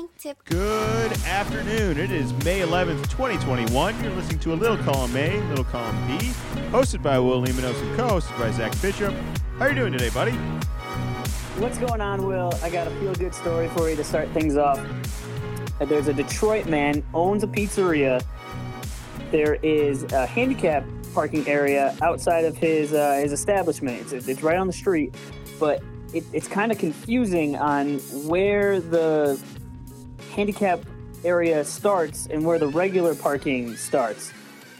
Morning Tip. Good afternoon. It is May 11th, 2021. You're listening to a Little Column A, Little Column B, hosted by Will Limonos and co-hosted by Zach Bishop. How are you doing today, buddy? What's going on, Will? I got a feel-good story for you to start things off. There's a Detroit man owns a pizzeria. There is a handicap parking area outside of his establishment. It's right on the street, but it's kind of confusing on where the handicap area starts and where the regular parking starts.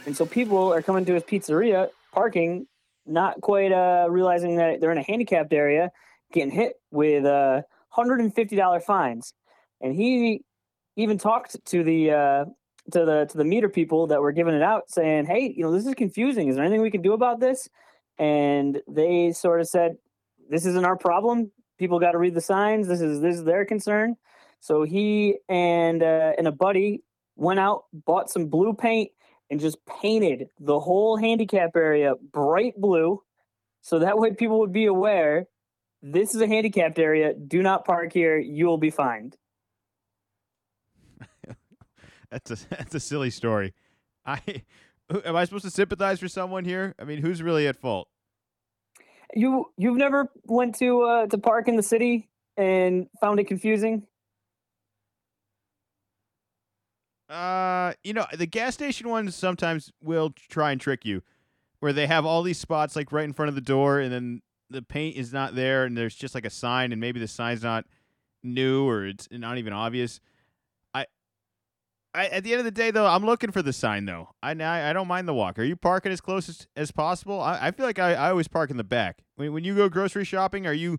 And so people are coming to his pizzeria, parking, not quite realizing that they're in a handicapped area, getting hit with $150 fines. And he even talked to the meter people that were giving it out, saying, "Hey, this is confusing. Is there anything we can do about this?" And they sort of said, "This isn't our problem. People got to read the signs. This is their concern." So he and a buddy went out, bought some blue paint, and just painted the whole handicap area bright blue, so that way people would be aware, this is a handicapped area. Do not park here. You will be fined. That's a silly story. Am I supposed to sympathize for someone here? I mean, who's really at fault? You've never went to park in the city and found it confusing? The gas station ones sometimes will try and trick you, where they have all these spots like right in front of the door, and then the paint is not there, and there's just like a sign, and maybe the sign's not new or it's not even obvious. I at the end of the day, though, I'm looking for the sign, though. I don't mind the walk. Are you parking as close as possible? I feel like I always park in the back. When you go grocery shopping, are you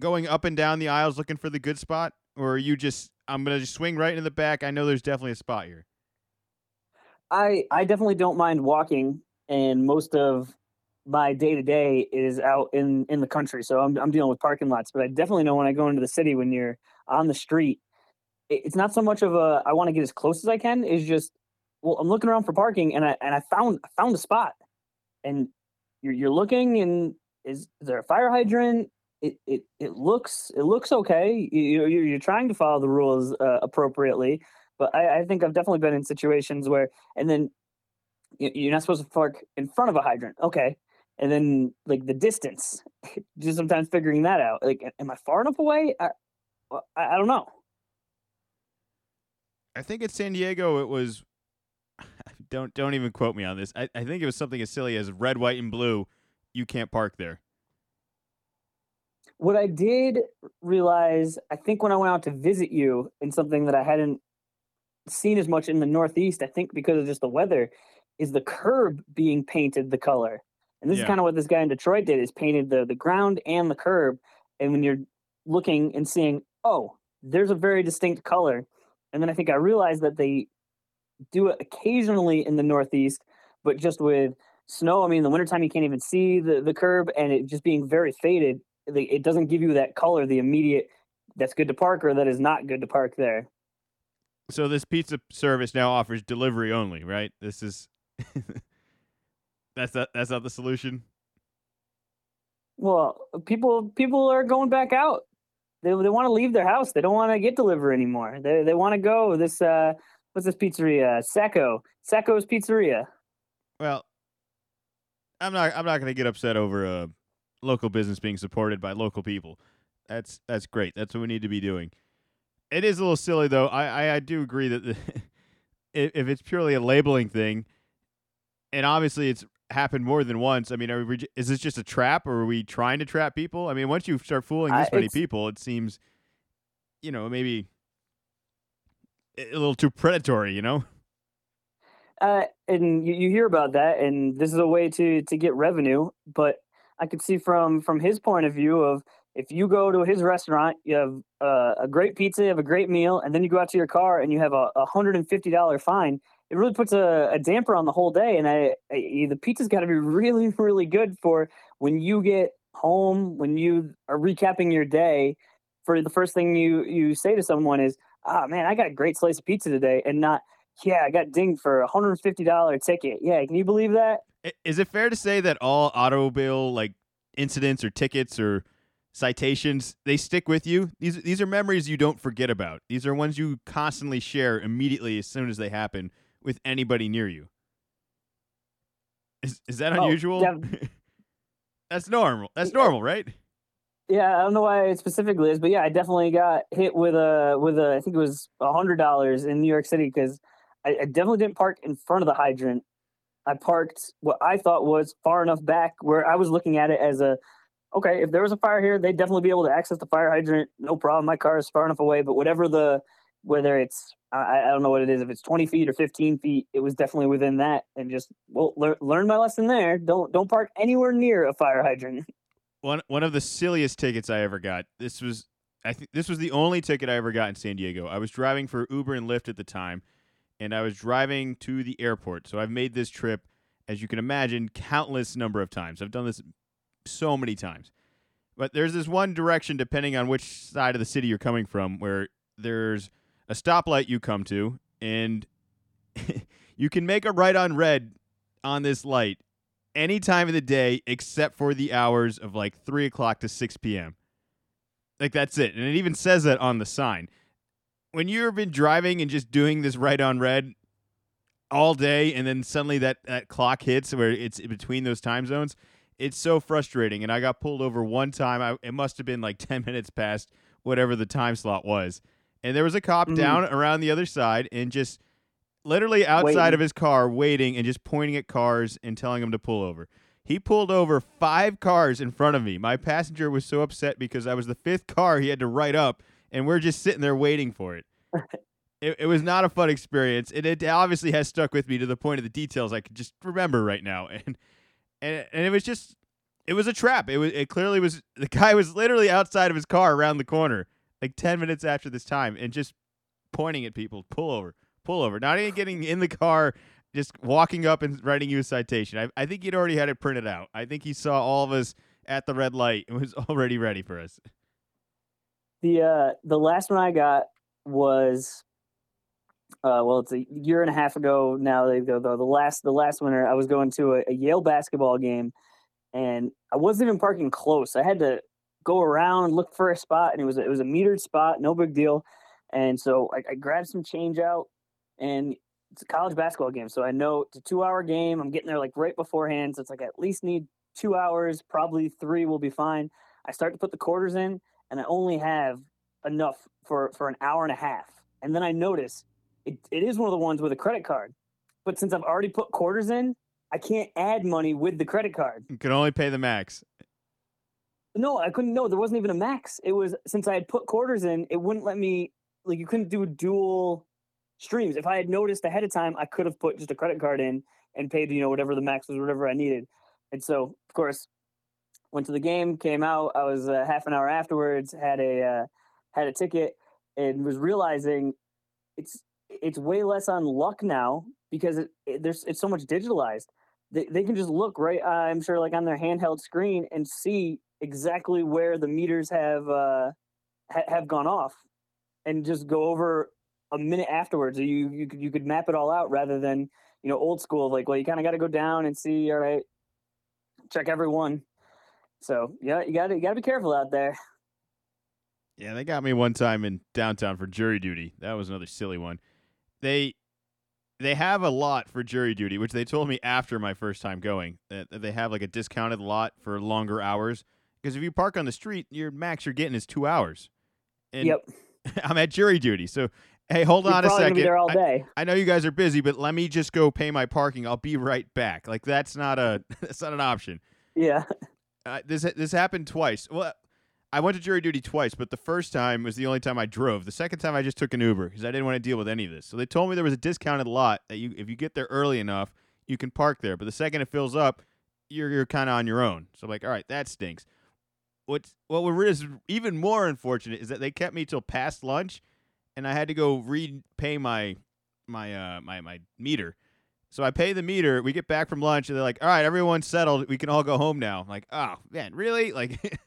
going up and down the aisles looking for the good spot? Or are you just, I'm going to just swing right into the back? I know there's definitely a spot here. I definitely don't mind walking, and most of my day-to-day is out in the country, so I'm dealing with parking lots. But I definitely know when I go into the city, when you're on the street, it's not so much of a, I want to get as close as I can. It's just, well, I'm looking around for parking, and I found a spot, and you're looking, and is there a fire hydrant? It looks okay. You're trying to follow the rules appropriately, but I think I've definitely been in situations where, and then you're not supposed to park in front of a hydrant. Okay. And then like the distance, just sometimes figuring that out. Like, am I far enough away? I don't know. I think at San Diego it was, don't even quote me on this, I think it was something as silly as red, white, and blue, you can't park there. What I did realize, I think when I went out to visit you, in something that I hadn't seen as much in the Northeast, I think because of just the weather, is the curb being painted the color. And this is kind of what this guy in Detroit did, is painted the ground and the curb. And when you're looking and seeing, oh, there's a very distinct color. And then I think I realized that they do it occasionally in the Northeast, but just with snow, I mean, in the wintertime, you can't even see the curb, and it just being very faded, it doesn't give you that color, the immediate, that's good to park or that is not good to park there. So this pizza service now offers delivery only, right? This is that's not the solution? Well, people are going back out. They want to leave their house. They don't want to get delivered anymore. They want to go. This what's this pizzeria? Sacco's pizzeria. Well, I'm not going to get upset over a local business being supported by local people. That's great. That's what we need to be doing. It is a little silly though. I do agree that if it's purely a labeling thing, and obviously it's happened more than once. I mean, is this just a trap, or are we trying to trap people? I mean, once you start fooling this many people, it seems, maybe a little too predatory, And you hear about that, and this is a way to get revenue. But I could see from his point of view of, if you go to his restaurant, you have a great pizza, you have a great meal, and then you go out to your car and you have a $150 fine. It really puts a damper on the whole day, and the pizza's got to be really, really good for when you get home, when you are recapping your day. For the first thing you say to someone is, "Ah, man, I got a great slice of pizza today," and not, "Yeah, I got dinged for a $150 ticket. Yeah, can you believe that?" Is it fair to say that all automobile like incidents or tickets or citations, they stick with you. These are memories you don't forget about. These are ones you constantly share immediately as soon as they happen with anybody near you. Is that unusual? That's normal. That's normal, right? Yeah, I don't know why it specifically is, but yeah, I definitely got hit with a I think it was $100 in New York City because I definitely didn't park in front of the hydrant. I parked what I thought was far enough back where I was looking at it as okay, if there was a fire here, they'd definitely be able to access the fire hydrant. No problem. My car is far enough away, but whether it's, I don't know what it is, if it's 20 feet or 15 feet, it was definitely within that. And just learn my lesson there. Don't park anywhere near a fire hydrant. One of the silliest tickets I ever got. This was the only ticket I ever got in San Diego. I was driving for Uber and Lyft at the time, and I was driving to the airport. So I've made this trip, as you can imagine, countless number of times. I've done this so many times. But there's this one direction, depending on which side of the city you're coming from, where there's a stoplight you come to, and you can make a right on red on this light any time of the day except for the hours of like 3 o'clock to 6 p.m. Like, that's it. And it even says that on the sign. When you've been driving and just doing this right on red all day, and then suddenly that clock hits where it's between those time zones, it's so frustrating. And I got pulled over one time. It must have been like 10 minutes past whatever the time slot was. And there was a cop down around the other side and just literally outside of his car waiting and just pointing at cars and telling him to pull over. He pulled over 5 cars in front of me. My passenger was so upset because I was the 5th car he had to write up, and we're just sitting there waiting for it. It was not a fun experience. It obviously has stuck with me to the point of the details I could just remember right now. And it was just, it was a trap. It clearly was, the guy was literally outside of his car around the corner, like 10 minutes after this time, and just pointing at people, pull over, pull over. Not even getting in the car, just walking up and writing you a citation. I think he'd already had it printed out. I think he saw all of us at the red light and was already ready for us. The last one I got was, it's a year and a half ago now. The last winter, I was going to a Yale basketball game, and I wasn't even parking close. I had to go around, look for a spot, and it was a metered spot, no big deal. And so I grabbed some change out, and it's a college basketball game, so I know it's a 2-hour game. I'm getting there like right beforehand, so it's like I at least need 2 hours, probably 3 will be fine. I start to put the quarters in, and I only have enough for an hour and a half. And then I notice it is one of the ones with a credit card. But since I've already put quarters in, I can't add money with the credit card. You can only pay the max. No, I couldn't. No, there wasn't even a max. It was, since I had put quarters in, it wouldn't let me, like, you couldn't do dual streams. If I had noticed ahead of time, I could have put just a credit card in and paid, whatever the max was, whatever I needed. And so, of course, went to the game, came out. I was half an hour afterwards, had a ticket, and was realizing it's way less on luck now because it's so much digitalized. They can just look right, I'm sure, like on their handheld screen and see exactly where the meters have gone off, and just go over a minute afterwards. You could map it all out rather than old school, like, well, you kind of got to go down and see. All right, check every one. So, yeah, you got to be careful out there. Yeah, they got me one time in downtown for jury duty. That was another silly one. They have a lot for jury duty, which they told me after my first time going, that they have like a discounted lot for longer hours. Because if you park on the street, your max you're getting is 2 hours. And yep. I'm at jury duty. So, hey, hold on a second. Be there all day. I know you guys are busy, but let me just go pay my parking. I'll be right back. Like, that's not an option. Yeah. This happened twice. Well, I went to jury duty twice, but the first time was the only time I drove. The second time I just took an Uber because I didn't want to deal with any of this. So they told me there was a discounted lot that if you get there early enough, you can park there. But the second it fills up, you're kind of on your own. So I'm like, all right, that stinks. What is even more unfortunate is that they kept me till past lunch, and I had to go repay my meter. So I pay the meter, we get back from lunch, and they're like, all right, everyone's settled. We can all go home now. I'm like, oh, man, really? Like,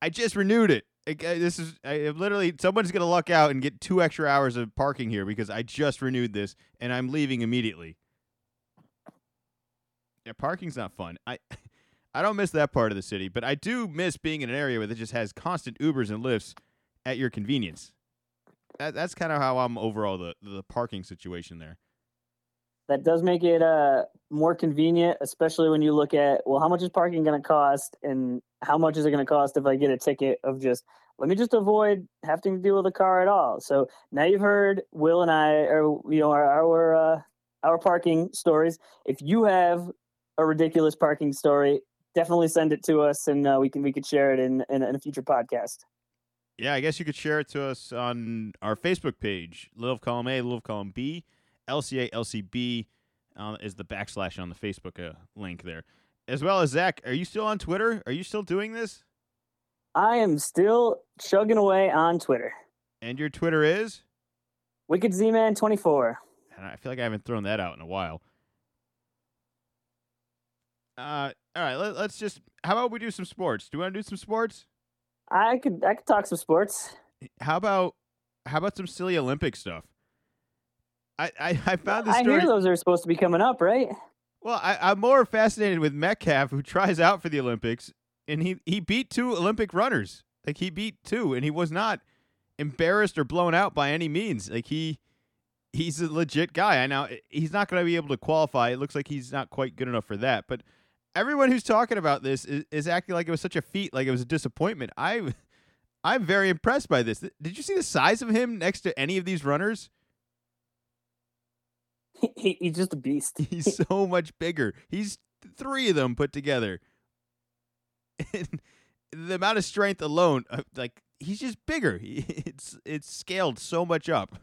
I just renewed it. Someone's going to luck out and get 2 extra hours of parking here because I just renewed this, and I'm leaving immediately. Yeah, parking's not fun. I I don't miss that part of the city, but I do miss being in an area where it just has constant Ubers and Lyfts at your convenience. That's kind of how I'm overall the parking situation there. That does make it more convenient, especially when you look at, well, how much is parking going to cost and how much is it going to cost if I get a ticket of just, let me just avoid having to deal with a car at all. So now you've heard Will and I, our parking stories. If you have a ridiculous parking story, definitely send it to us, and we could share it in a future podcast. Yeah, I guess you could share it to us on our Facebook page, Little of Column A, Little of Column B, LCA, LCB is the / on the Facebook link there. As well as, Zach, are you still on Twitter? Are you still doing this? I am still chugging away on Twitter. And your Twitter is? WickedZman24. I feel like I haven't thrown that out in a while. All right, let's just... How about we do some sports? Do you want to do some sports? I could talk some sports. How about some silly Olympic stuff? I found this story... I hear those are supposed to be coming up, right? Well, I'm more fascinated with Metcalf, who tries out for the Olympics, and he beat two Olympic runners. Like, he beat two, and he was not embarrassed or blown out by any means. Like, he's a legit guy. I know he's not going to be able to qualify. It looks like he's not quite good enough for that. But everyone who's talking about this is acting like it was such a feat, like it was a disappointment. I'm very impressed by this. Did you see the size of him next to any of these runners? He's just a beast. He's so much bigger. He's three of them put together. And the amount of strength alone, like, he's just bigger. It's scaled so much up.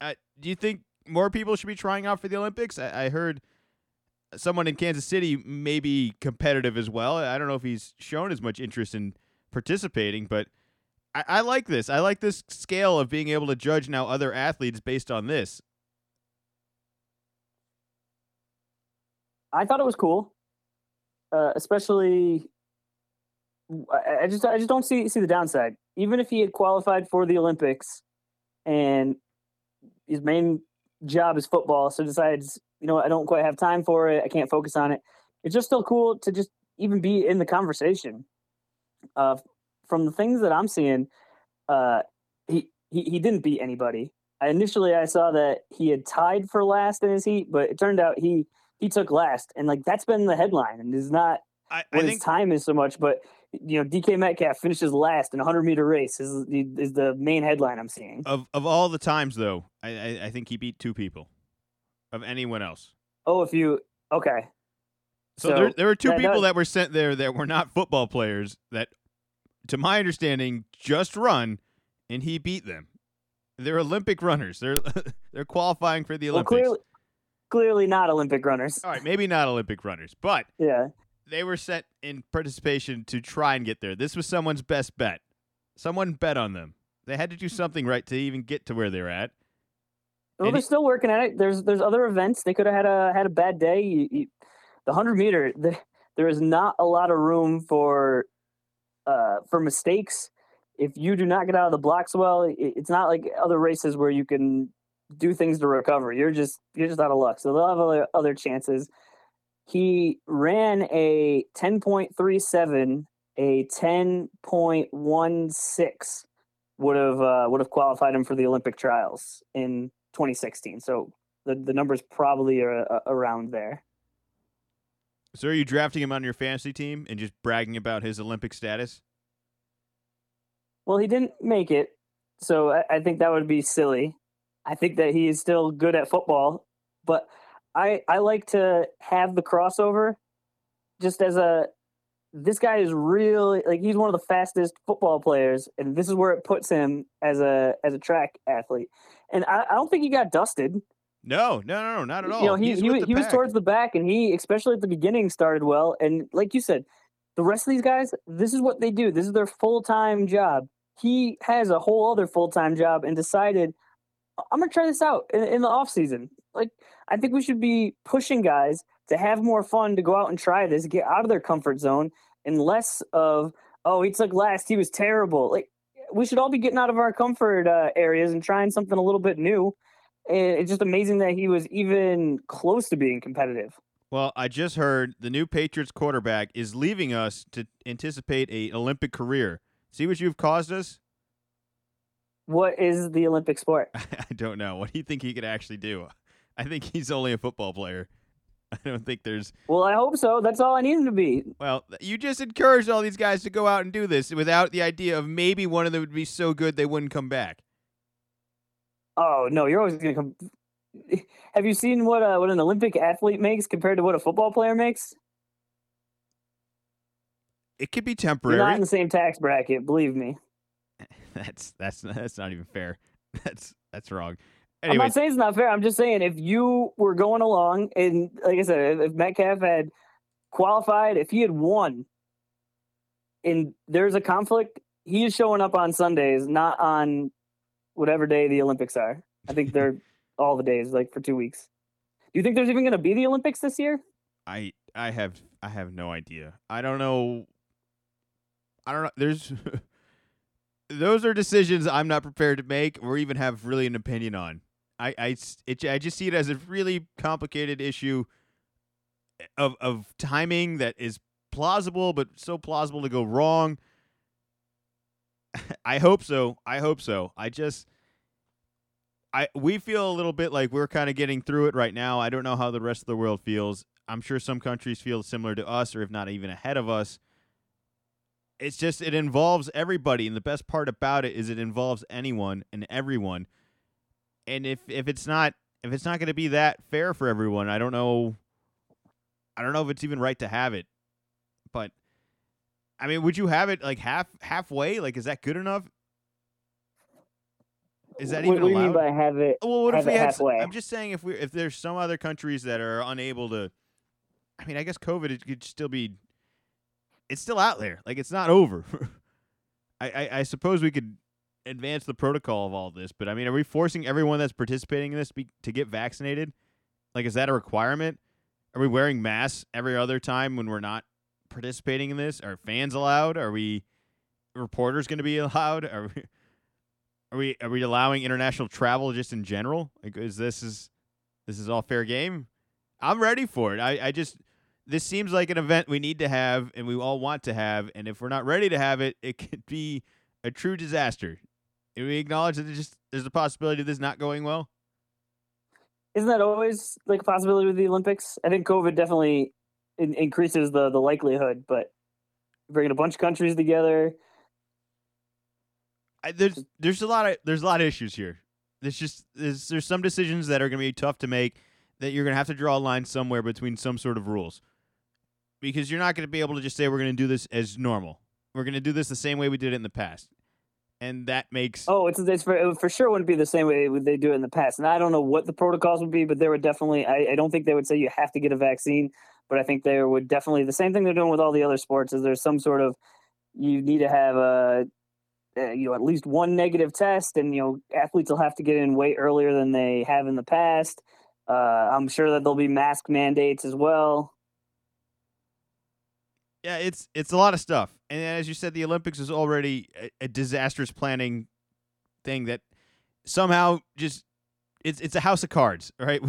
Do you think more people should be trying out for the Olympics? I heard someone in Kansas City may be competitive as well. I don't know if he's shown as much interest in participating, but I like this. I like this scale of being able to judge now other athletes based on this. I thought it was cool, especially. I just don't see the downside. Even if he had qualified for the Olympics, and his main job is football, so decides, you know, I don't quite have time for it. I can't focus on it. It's just still cool to just even be in the conversation. From the things that I'm seeing, he didn't beat anybody. Initially I saw that he had tied for last in his heat, but it turned out he took last, and like, that's been the headline, and is not what his time is so much. But, you know, DK Metcalf finishes last in a 100-meter race is the main headline I'm seeing. Of all the times, though, I think he beat two people of anyone else. Oh, okay. So there were two people that were sent there that were not football players that, to my understanding, just run, and he beat them. They're Olympic runners. They're they're qualifying for the Olympics. Well, clearly not Olympic runners. All right, maybe not Olympic runners, but yeah. They were set in participation to try and get there. This was someone's best bet. Someone bet on them. They had to do something right to even get to where they're at. Well, they're still working at it. There's other events. They could have had a bad day. The 100-meter, there is not a lot of room for mistakes. If you do not get out of the blocks well, it's not like other races where you can do things to recover. You're just out of luck. So they'll have other chances. He ran a 10.37, a 10.16 would have qualified him for the Olympic trials in 2016. So the numbers probably are around there. So are you drafting him on your fantasy team and just bragging about his Olympic status? Well, he didn't make it, so I think that would be silly. I think that he is still good at football, but I like to have the crossover just as this guy is really, like, he's one of the fastest football players, and this is where it puts him as a track athlete. And I don't think he got dusted. No, not at all. You know, he was towards the back, and he, especially at the beginning, started well. And like you said, the rest of these guys, this is what they do. This is their full-time job. He has a whole other full-time job and decided, I'm going to try this out in the off season. Like, I think we should be pushing guys to have more fun, to go out and try this, get out of their comfort zone, and less of, oh, he took last, he was terrible. Like, we should all be getting out of our comfort areas and trying something a little bit new. And it's just amazing that he was even close to being competitive. Well, I just heard the new Patriots quarterback is leaving us to anticipate an Olympic career. See what you've caused us? What is the Olympic sport? I don't know. What do you think he could actually do? I think he's only a football player. I don't think there's... Well, I hope so. That's all I need him to be. Well, you just encouraged all these guys to go out and do this without the idea of maybe one of them would be so good they wouldn't come back. Oh, no. You're always going to come... Have you seen what an Olympic athlete makes compared to what a football player makes? It could be temporary. You're not in the same tax bracket, believe me. That's not even fair. That's wrong. Anyways. I'm not saying it's not fair. I'm just saying if you were going along and, like I said, if Metcalf had qualified, if he had won and there's a conflict, he is showing up on Sundays, not on whatever day the Olympics are. I think they're all the days, like for 2 weeks. Do you think there's even going to be the Olympics this year? I have no idea. I don't know. There's... Those are decisions I'm not prepared to make or even have really an opinion on. I just see it as a really complicated issue of timing that is plausible, but so plausible to go wrong. I hope so. We feel a little bit like we're kind of getting through it right now. I don't know how the rest of the world feels. I'm sure some countries feel similar to us, or if not even ahead of us. It's just, it involves everybody, and the best part about it is it involves anyone and everyone. And if it's not going to be that fair for everyone, I don't know if it's even right to have it. But I mean, would you have it like halfway? Like, is that good enough? Is that even allowed? What do you mean by have it? Well, what if we had? I'm just saying if there's some other countries that are unable to. I mean, I guess COVID it could still be. It's still out there. Like, it's not over. I suppose we could advance the protocol of all this, but, I mean, are we forcing everyone that's participating in this to get vaccinated? Like, is that a requirement? Are we wearing masks every other time when we're not participating in this? Are fans allowed? Are we reporters going to be allowed? Are we allowing international travel just in general? Like, is this all fair game? I'm ready for it. This seems like an event we need to have and we all want to have, and if we're not ready to have it, it could be a true disaster. And we acknowledge that there's a possibility of this not going well. Isn't that always like a possibility with the Olympics? I think COVID definitely increases the likelihood, but bringing a bunch of countries together. There's a lot of issues here. There's some decisions that are going to be tough to make, that you're going to have to draw a line somewhere between some sort of rules. Because you're not going to be able to just say we're going to do this as normal. We're going to do this the same way we did it in the past. And that makes... Oh, it for sure wouldn't be the same way they do it in the past. And I don't know what the protocols would be, but there would definitely... I don't think they would say you have to get a vaccine, but I think there would definitely... The same thing they're doing with all the other sports is there's some sort of... You need to have at least one negative test, and athletes will have to get in way earlier than they have in the past. I'm sure that there'll be mask mandates as well. Yeah, it's a lot of stuff. And as you said, the Olympics is already a disastrous planning thing that somehow just it's a house of cards, right?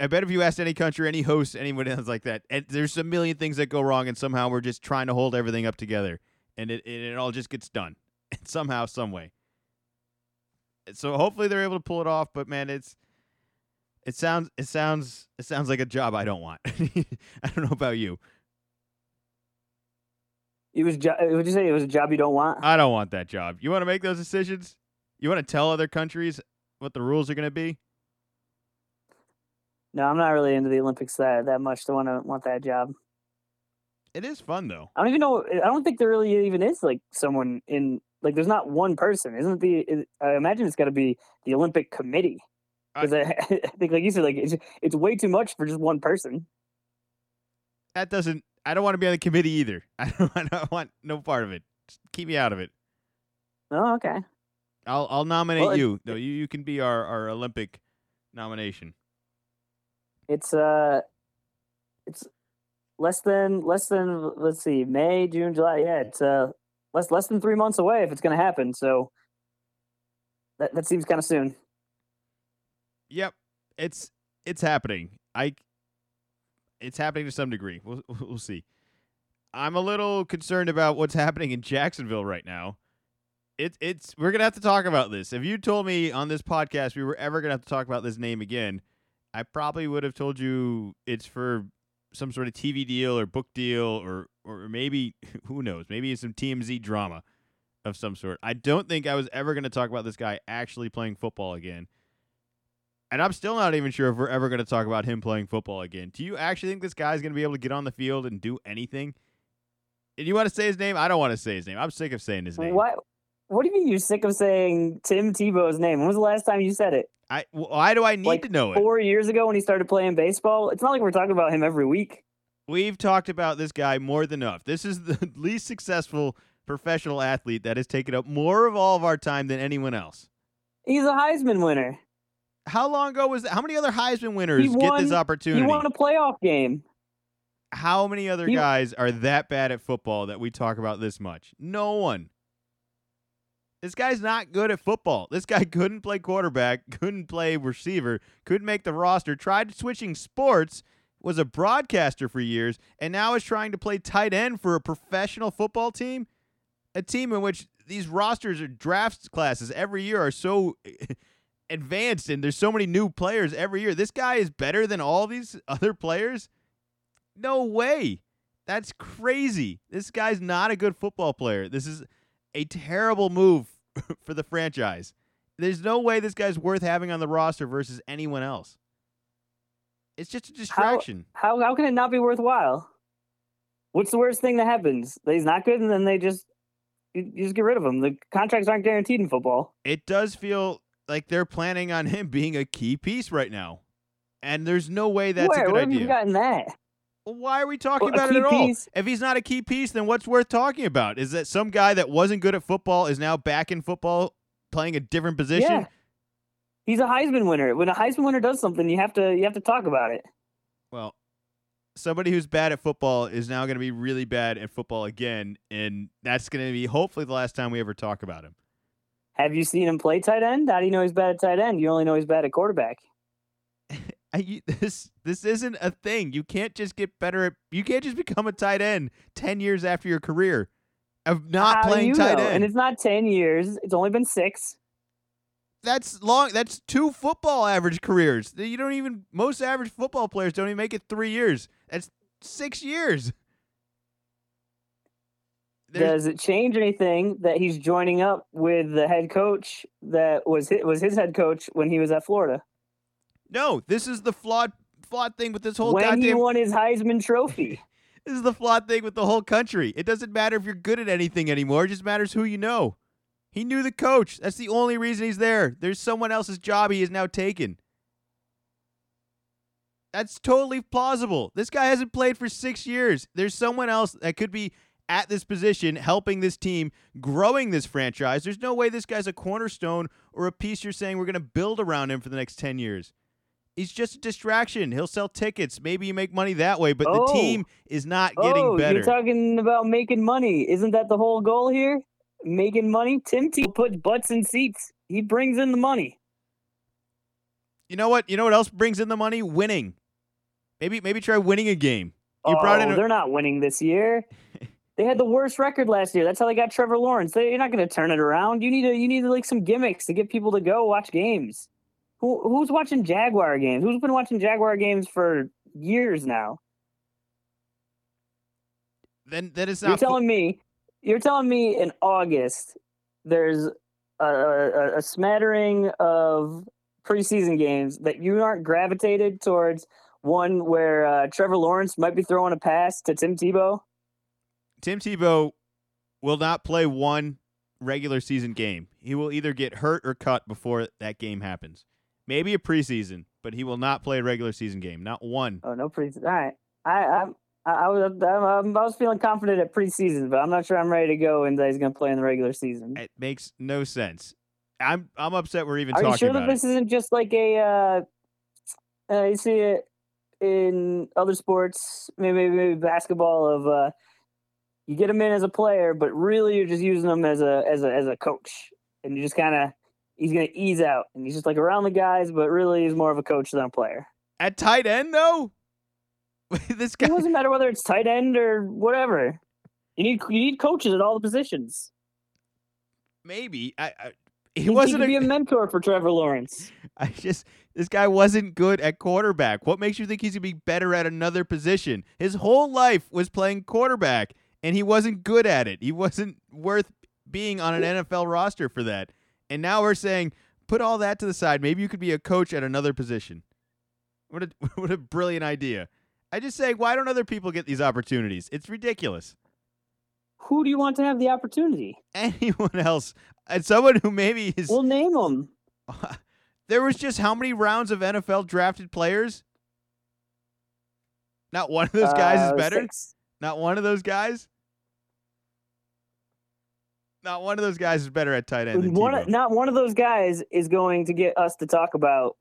I bet if you asked any country, any host, anyone else like that, and there's a million things that go wrong, and somehow we're just trying to hold everything up together, and it all just gets done, and somehow, some way. So hopefully they're able to pull it off. But man, It sounds like a job I don't want. I don't know about you. Would you say it was a job you don't want? I don't want that job. You want to make those decisions? You want to tell other countries what the rules are going to be? No, I'm not really into the Olympics that much to want that job. It is fun though. I don't even know. I don't think there really even is like someone in like. There's not one person, isn't it? I imagine it's got to be the Olympic Committee. Because I think, like you said, like it's way too much for just one person. That doesn't. I don't want to be on the committee either. I don't want no part of it. Just keep me out of it. Oh, okay. I'll nominate you. No, you can be our Olympic nomination. It's less than. Let's see, May, June, July. Yeah, it's less than 3 months away if it's going to happen. So that seems kind of soon. Yep, it's happening. I it's happening to some degree. We'll see. I'm a little concerned about what's happening in Jacksonville right now. It's we're going to have to talk about this. If you told me on this podcast we were ever going to have to talk about this name again, I probably would have told you it's for some sort of TV deal or book deal or maybe, who knows, maybe it's some TMZ drama of some sort. I don't think I was ever going to talk about this guy actually playing football again. And I'm still not even sure if we're ever going to talk about him playing football again. Do you actually think this guy's going to be able to get on the field and do anything? And you want to say his name? I don't want to say his name. I'm sick of saying his name. What do you mean you're sick of saying Tim Tebow's name? When was the last time you said it? Why do I need to know it? 4 years ago when he started playing baseball? It's not like we're talking about him every week. We've talked about this guy more than enough. This is the least successful professional athlete that has taken up more of all of our time than anyone else. He's a Heisman winner. How long ago was that? How many other Heisman winners get this opportunity? He won a playoff game. How many other guys are that bad at football that we talk about this much? No one. This guy's not good at football. This guy couldn't play quarterback, couldn't play receiver, couldn't make the roster, tried switching sports, was a broadcaster for years, and now is trying to play tight end for a professional football team, a team in which these rosters or draft classes every year are so advanced and there's so many new players every year. This guy is better than all these other players? No way. That's crazy. This guy's not a good football player. This is a terrible move for the franchise. There's no way this guy's worth having on the roster versus anyone else. It's just a distraction. How can it not be worthwhile? What's the worst thing that happens? He's not good, and then they just get rid of him. The contracts aren't guaranteed in football. It does feel like they're planning on him being a key piece right now, and there's no way that's a good idea. Where have you gotten that? Why are we talking about it at all? If he's not a key piece, then what's worth talking about? Is that some guy that wasn't good at football is now back in football playing a different position? Yeah. He's a Heisman winner. When a Heisman winner does something, you have to talk about it. Well, somebody who's bad at football is now going to be really bad at football again, and that's going to be hopefully the last time we ever talk about him. Have you seen him play tight end? How do you know he's bad at tight end? You only know he's bad at quarterback. This isn't a thing. You can't just get better at. You can't just become a tight end 10 years after your career of not playing tight end. And it's not 10 years. It's only been 6. That's long. That's 2 football average careers. You don't even. Most average football players don't even make it 3 years. That's 6 years. Does it change anything that he's joining up with the head coach that was his head coach when he was at Florida? No, this is the flawed thing with this whole goddamn... When he won his Heisman Trophy. This is the flawed thing with the whole country. It doesn't matter if you're good at anything anymore. It just matters who you know. He knew the coach. That's the only reason he's there. There's someone else's job he has now taken. That's totally plausible. This guy hasn't played for 6 years. There's someone else that could be at this position, helping this team, growing this franchise. There's no way this guy's a cornerstone or a piece you're saying we're going to build around him for the next 10 years. He's just a distraction. He'll sell tickets. Maybe you make money that way, but the team is not getting better. You're talking about making money. Isn't that the whole goal here? Making money? Tim Tebow puts butts in seats. He brings in the money. You know what? You know what else brings in the money? Winning. Maybe try winning a game. They're not winning this year. They had the worst record last year. That's how they got Trevor Lawrence. You're not going to turn it around. You need like some gimmicks to get people to go watch games. Who's watching Jaguar games? Who's been watching Jaguar games for years now? Then that is not. You're telling me in August there's a smattering of preseason games that you aren't gravitated towards one where Trevor Lawrence might be throwing a pass to Tim Tebow. Tim Tebow will not play one regular season game. He will either get hurt or cut before that game happens. Maybe a preseason, but he will not play a regular season game. Not one. Oh, no preseason. All right. I was feeling confident at preseason, but I'm not sure I'm ready to go and that he's going to play in the regular season. It makes no sense. I'm upset we're even talking about it. Are you sure that this isn't just like a you see it in other sports, maybe basketball of you get him in as a player, but really you're just using him as a coach, and you just kind of he's gonna ease out, and he's just like around the guys, but really he's more of a coach than a player. At tight end, though, This guy. It doesn't matter whether it's tight end or whatever. You need coaches at all the positions. Maybe he wasn't to be a mentor for Trevor Lawrence. This guy wasn't good at quarterback. What makes you think he's gonna be better at another position? His whole life was playing quarterback, and he wasn't good at it. He wasn't worth being on an NFL roster for that. And now we're saying, put all that to the side. Maybe you could be a coach at another position. What a brilliant idea. I just say, why don't other people get these opportunities? It's ridiculous. Who do you want to have the opportunity? Anyone else. And someone who maybe is... We'll name them. There was just how many rounds of NFL drafted players? Not one of those guys is better? Six. Not one of those guys? Not one of those guys is better at tight end than Tebow. Not one of those guys is going to get us to talk about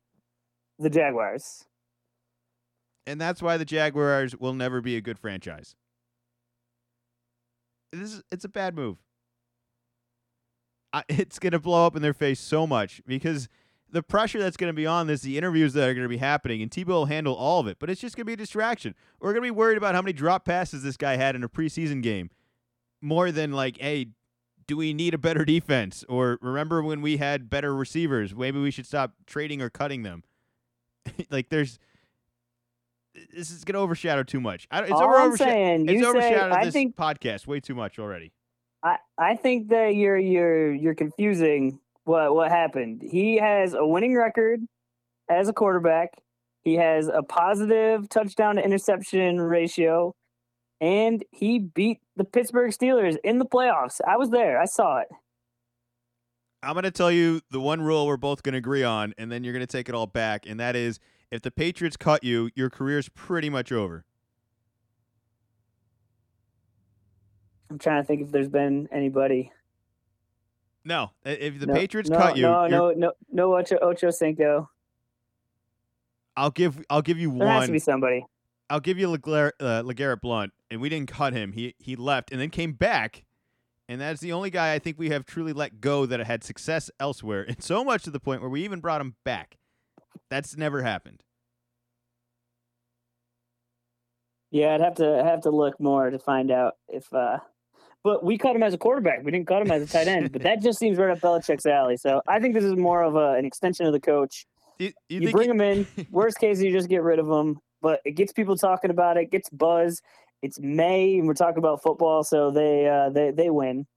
the Jaguars. And that's why the Jaguars will never be a good franchise. It's a bad move. It's going to blow up in their face so much because the pressure that's going to be on this, the interviews that are going to be happening, and Tebow will handle all of it, but it's just going to be a distraction. We're going to be worried about how many drop passes this guy had in a preseason game more than like, hey, do we need a better defense? Or remember when we had better receivers? Maybe we should stop trading or cutting them. Like this is going to overshadow too much. It's overshadowed this podcast way too much already. I think that you're confusing what happened. He has a winning record as a quarterback. He has a positive touchdown to interception ratio, and he beat the Pittsburgh Steelers in the playoffs. I was there. I saw it. I'm going to tell you the one rule we're both going to agree on, and then you're going to take it all back, and that is, if the Patriots cut you, your career's pretty much over. I'm trying to think if there's been anybody. No, if the Patriots cut you, no, Ocho Cinco. I'll give you one. There has to be somebody. I'll give you LeGarrette Blount, and we didn't cut him. He left and then came back, and that's the only guy I think we have truly let go that had success elsewhere, and so much to the point where we even brought him back. That's never happened. Yeah, I'd have to look more to find out if. But we cut him as a quarterback. We didn't cut him as a tight end. But that just seems right up Belichick's alley. So I think this is more of an extension of the coach. You bring him in. Worst case, you just get rid of him. But it gets people talking about it. Gets buzz. It's May, and we're talking about football, so they win.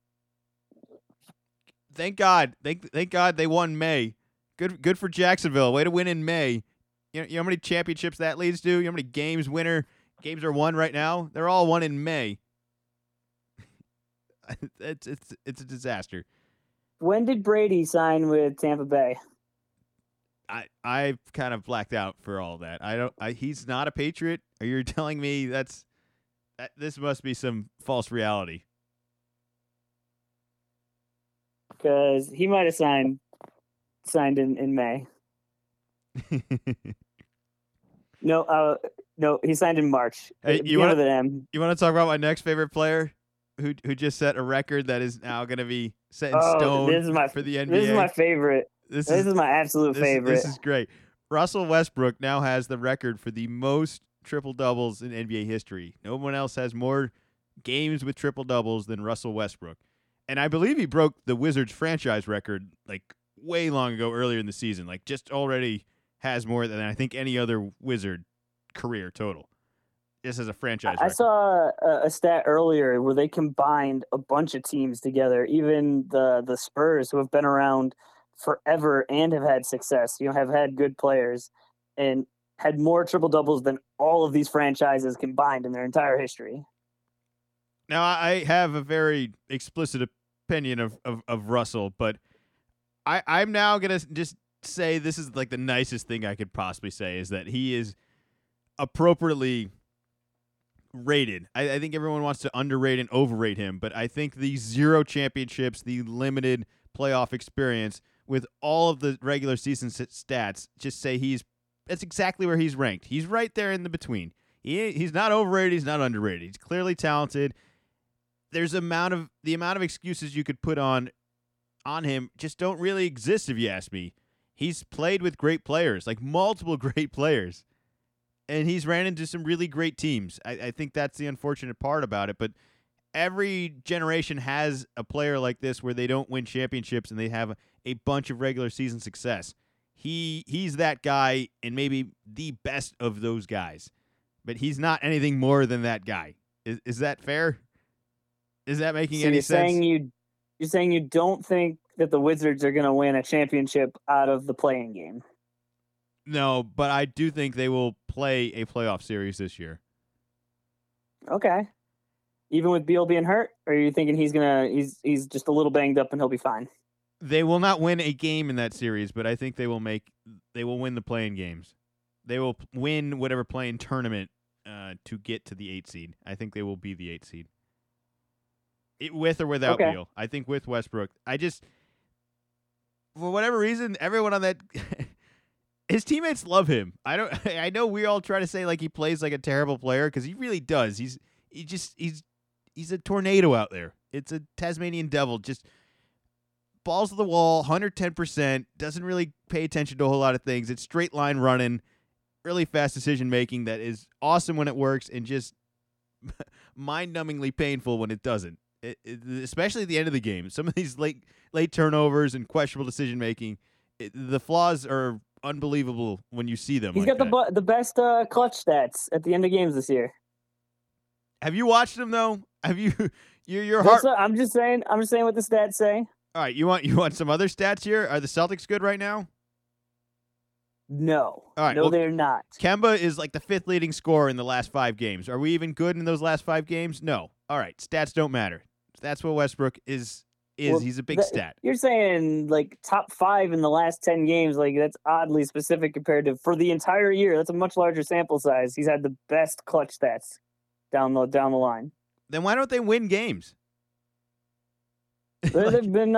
Thank God. Thank God they won May. Good for Jacksonville. Way to win in May. You know how many championships that leads to? You know how many games are won right now? They're all won in May. It's a disaster. When did Brady sign with Tampa Bay? I've kind of blacked out for all that. He's not a Patriot. Or you're telling me this must be some false reality. Because he might have signed in May. No, he signed in March. Hey, you want to talk about my next favorite player who just set a record that is now going to be set in stone for the NBA? This is my favorite. This is my absolute favorite. This is great. Russell Westbrook now has the record for the most triple-doubles in NBA history. No one else has more games with triple-doubles than Russell Westbrook. And I believe he broke the Wizards franchise record like way long ago, earlier in the season, like just already has more than I think any other Wizard career total. This is a franchise record. I saw a stat earlier where they combined a bunch of teams together, even the Spurs, who have been around forever and have had success, have had good players and had more triple doubles than all of these franchises combined in their entire history. Now I have a very explicit opinion of Russell, but I'm now going to just say this is like the nicest thing I could possibly say is that he is appropriately rated. I think everyone wants to underrate and overrate him, but I think the zero championships, the limited playoff experience with all of the regular season stats just say that's exactly where he's ranked. He's right there in the between. He's not overrated. He's not underrated. He's clearly talented. There's the amount of excuses you could put on him just don't really exist if you ask me. He's played with great players, like multiple great players. and he's ran into some really great teams. I think that's the unfortunate part about it, but every generation has a player like this where they don't win championships and they have a bunch of regular season success. He's that guy, and maybe the best of those guys, but he's not anything more than that guy. Is that fair? Is that making any sense? You're saying you don't think that the Wizards are going to win a championship out of the play-in game? No, but I do think they will play a playoff series this year. Okay. Even with Beal being hurt, or are you thinking he's just a little banged up and he'll be fine? They will not win a game in that series, but I think they will win the play-in games. They will win whatever play-in tournament to get to the 8 seed. I think they will be the 8 seed. With or without Beal. I think with Westbrook. I just, for whatever reason, everyone on that his teammates love him. I know we all try to say like he plays like a terrible player because he really does. He's a tornado out there. It's a Tasmanian devil. Just balls to the wall, 110%, doesn't really pay attention to a whole lot of things. It's straight line running, really fast decision making that is awesome when it works and just mind-numbingly painful when it doesn't. Especially at the end of the game. Some of these late turnovers and questionable decision making, the flaws are unbelievable when you see them. He's like got the best clutch stats at the end of games this year. Have you watched him though? Have you? Your heart. I'm just saying. I'm just saying what the stats say. All right, you want some other stats here? Are the Celtics good right now? No. All right, no, well, they're not. Kemba is like the 5th leading scorer in the last 5 games. Are we even good in those last 5 games? No. All right, stats don't matter. That's what Westbrook is. Well, he's a big stat. You're saying like top 5 in the last 10 games. Like that's oddly specific compared to for the entire year. That's a much larger sample size. He's had the best clutch stats down the line. Then why don't they win games? Like, they've been,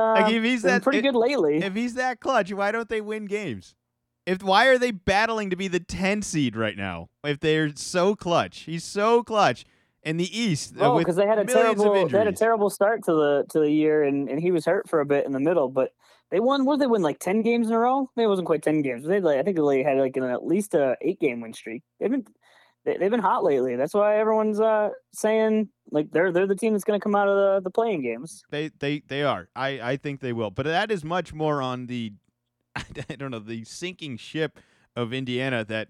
pretty good lately. If he's that clutch, why don't they win games? Why are they battling to be the 10 seed right now? If they're so clutch, he's so clutch. In the East, because they had a terrible start to the year, and he was hurt for a bit in the middle. But they won. What did they win? Like 10 games in a row? Maybe it wasn't quite 10 games. They I think they had like at least a 8-game win streak. They've been hot lately. That's why everyone's saying like they're the team that's going to come out of the play-in games. They are. I think they will. But that is much more on the the sinking ship of Indiana that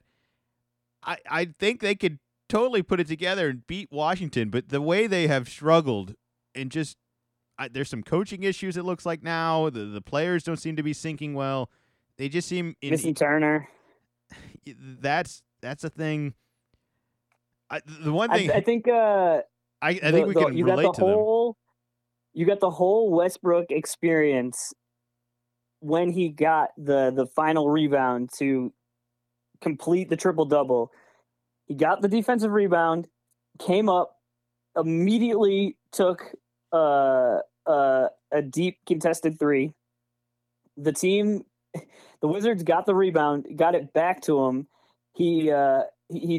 I think they could totally put it together and beat Washington, but the way they have struggled and just there's some coaching issues it looks like now. The players don't seem to be sinking well. They just seem missing Turner. That's a thing. I think we can relate to them. You got the whole Westbrook experience when he got the final rebound to complete the triple-double. He got the defensive rebound, came up, immediately took a deep contested three. The Wizards got the rebound, got it back to him. He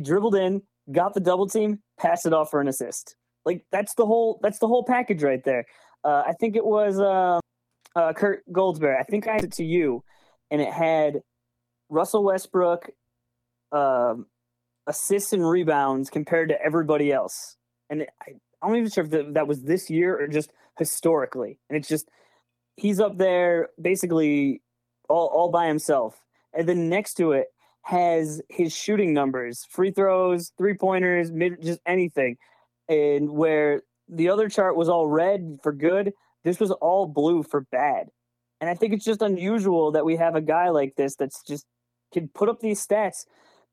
dribbled in, got the double team, passed it off for an assist. Like that's the whole package right there. I think it was Kurt Goldsberry. I think I sent it to you, and it had Russell Westbrook. Assists and rebounds compared to everybody else, and I'm not even sure if that was this year or just historically. And it's just he's up there basically all by himself. And then next to it has his shooting numbers, free throws, 3-pointers, just anything. And where the other chart was all red for good, this was all blue for bad. And I think it's just unusual that we have a guy like this that's just can put up these stats,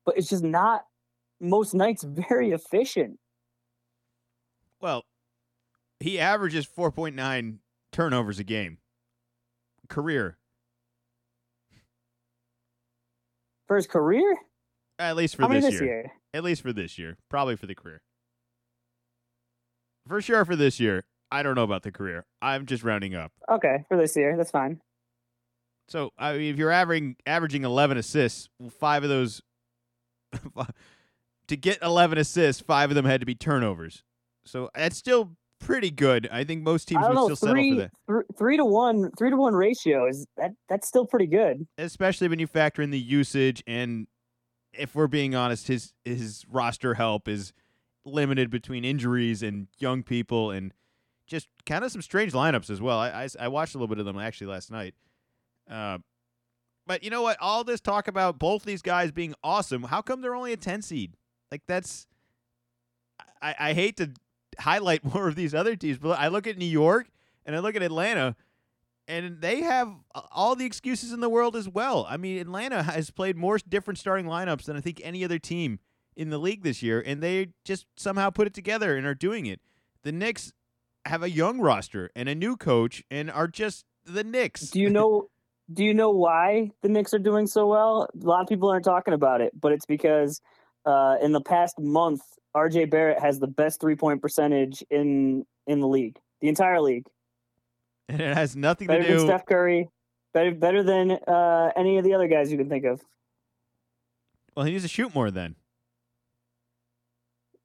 but it's just not. Most nights very efficient. Well, he averages 4.9 turnovers a game. Career. For his career? At least for this year. At least for this year. Probably for the career. For sure for this year. I don't know about the career. I'm just rounding up. Okay, for this year. That's fine. So, I mean, if you're averaging 11 assists, 5 of those... To get 11 assists, 5 of them had to be turnovers. So that's still pretty good. I think most teams would still settle for that. 3 to 1 ratio is that's still pretty good. Especially when you factor in the usage and if we're being honest, his roster help is limited between injuries and young people and just kind of some strange lineups as well. I watched a little bit of them actually last night. But you know what? All this talk about both these guys being awesome, how come they're only a 10 seed? Like, that's – I hate to highlight more of these other teams, but I look at New York and I look at Atlanta, and they have all the excuses in the world as well. I mean, Atlanta has played more different starting lineups than I think any other team in the league this year, and they just somehow put it together and are doing it. The Knicks have a young roster and a new coach and are just the Knicks. Do you know why the Knicks are doing so well? A lot of people aren't talking about it, but it's because in the past month, RJ Barrett has the best three-point percentage in the league, the entire league. And it has nothing to do... Better than Steph Curry, better than any of the other guys you can think of. Well, he needs to shoot more then.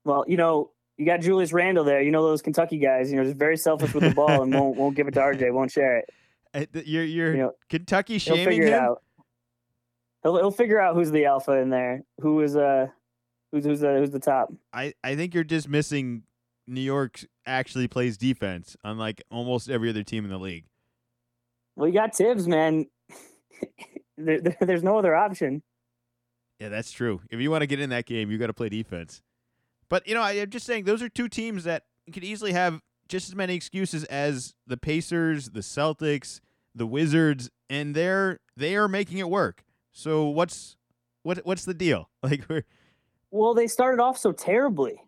Well, you know, you got Julius Randle there. You know those Kentucky guys, you know, just very selfish with the ball and won't give it to RJ, won't share it. You're you know, Kentucky shaming him? He'll figure out who's the alpha in there, who's the top. I think you're dismissing New York actually plays defense, unlike almost every other team in the league. Well, you got Tibbs, man. There's no other option. Yeah, that's true. If you want to get in that game, you got to play defense. But, you know, I'm just saying those are two teams that could easily have just as many excuses as the Pacers, the Celtics, the Wizards, and they are making it work. So what's the deal? Like, they started off so terribly,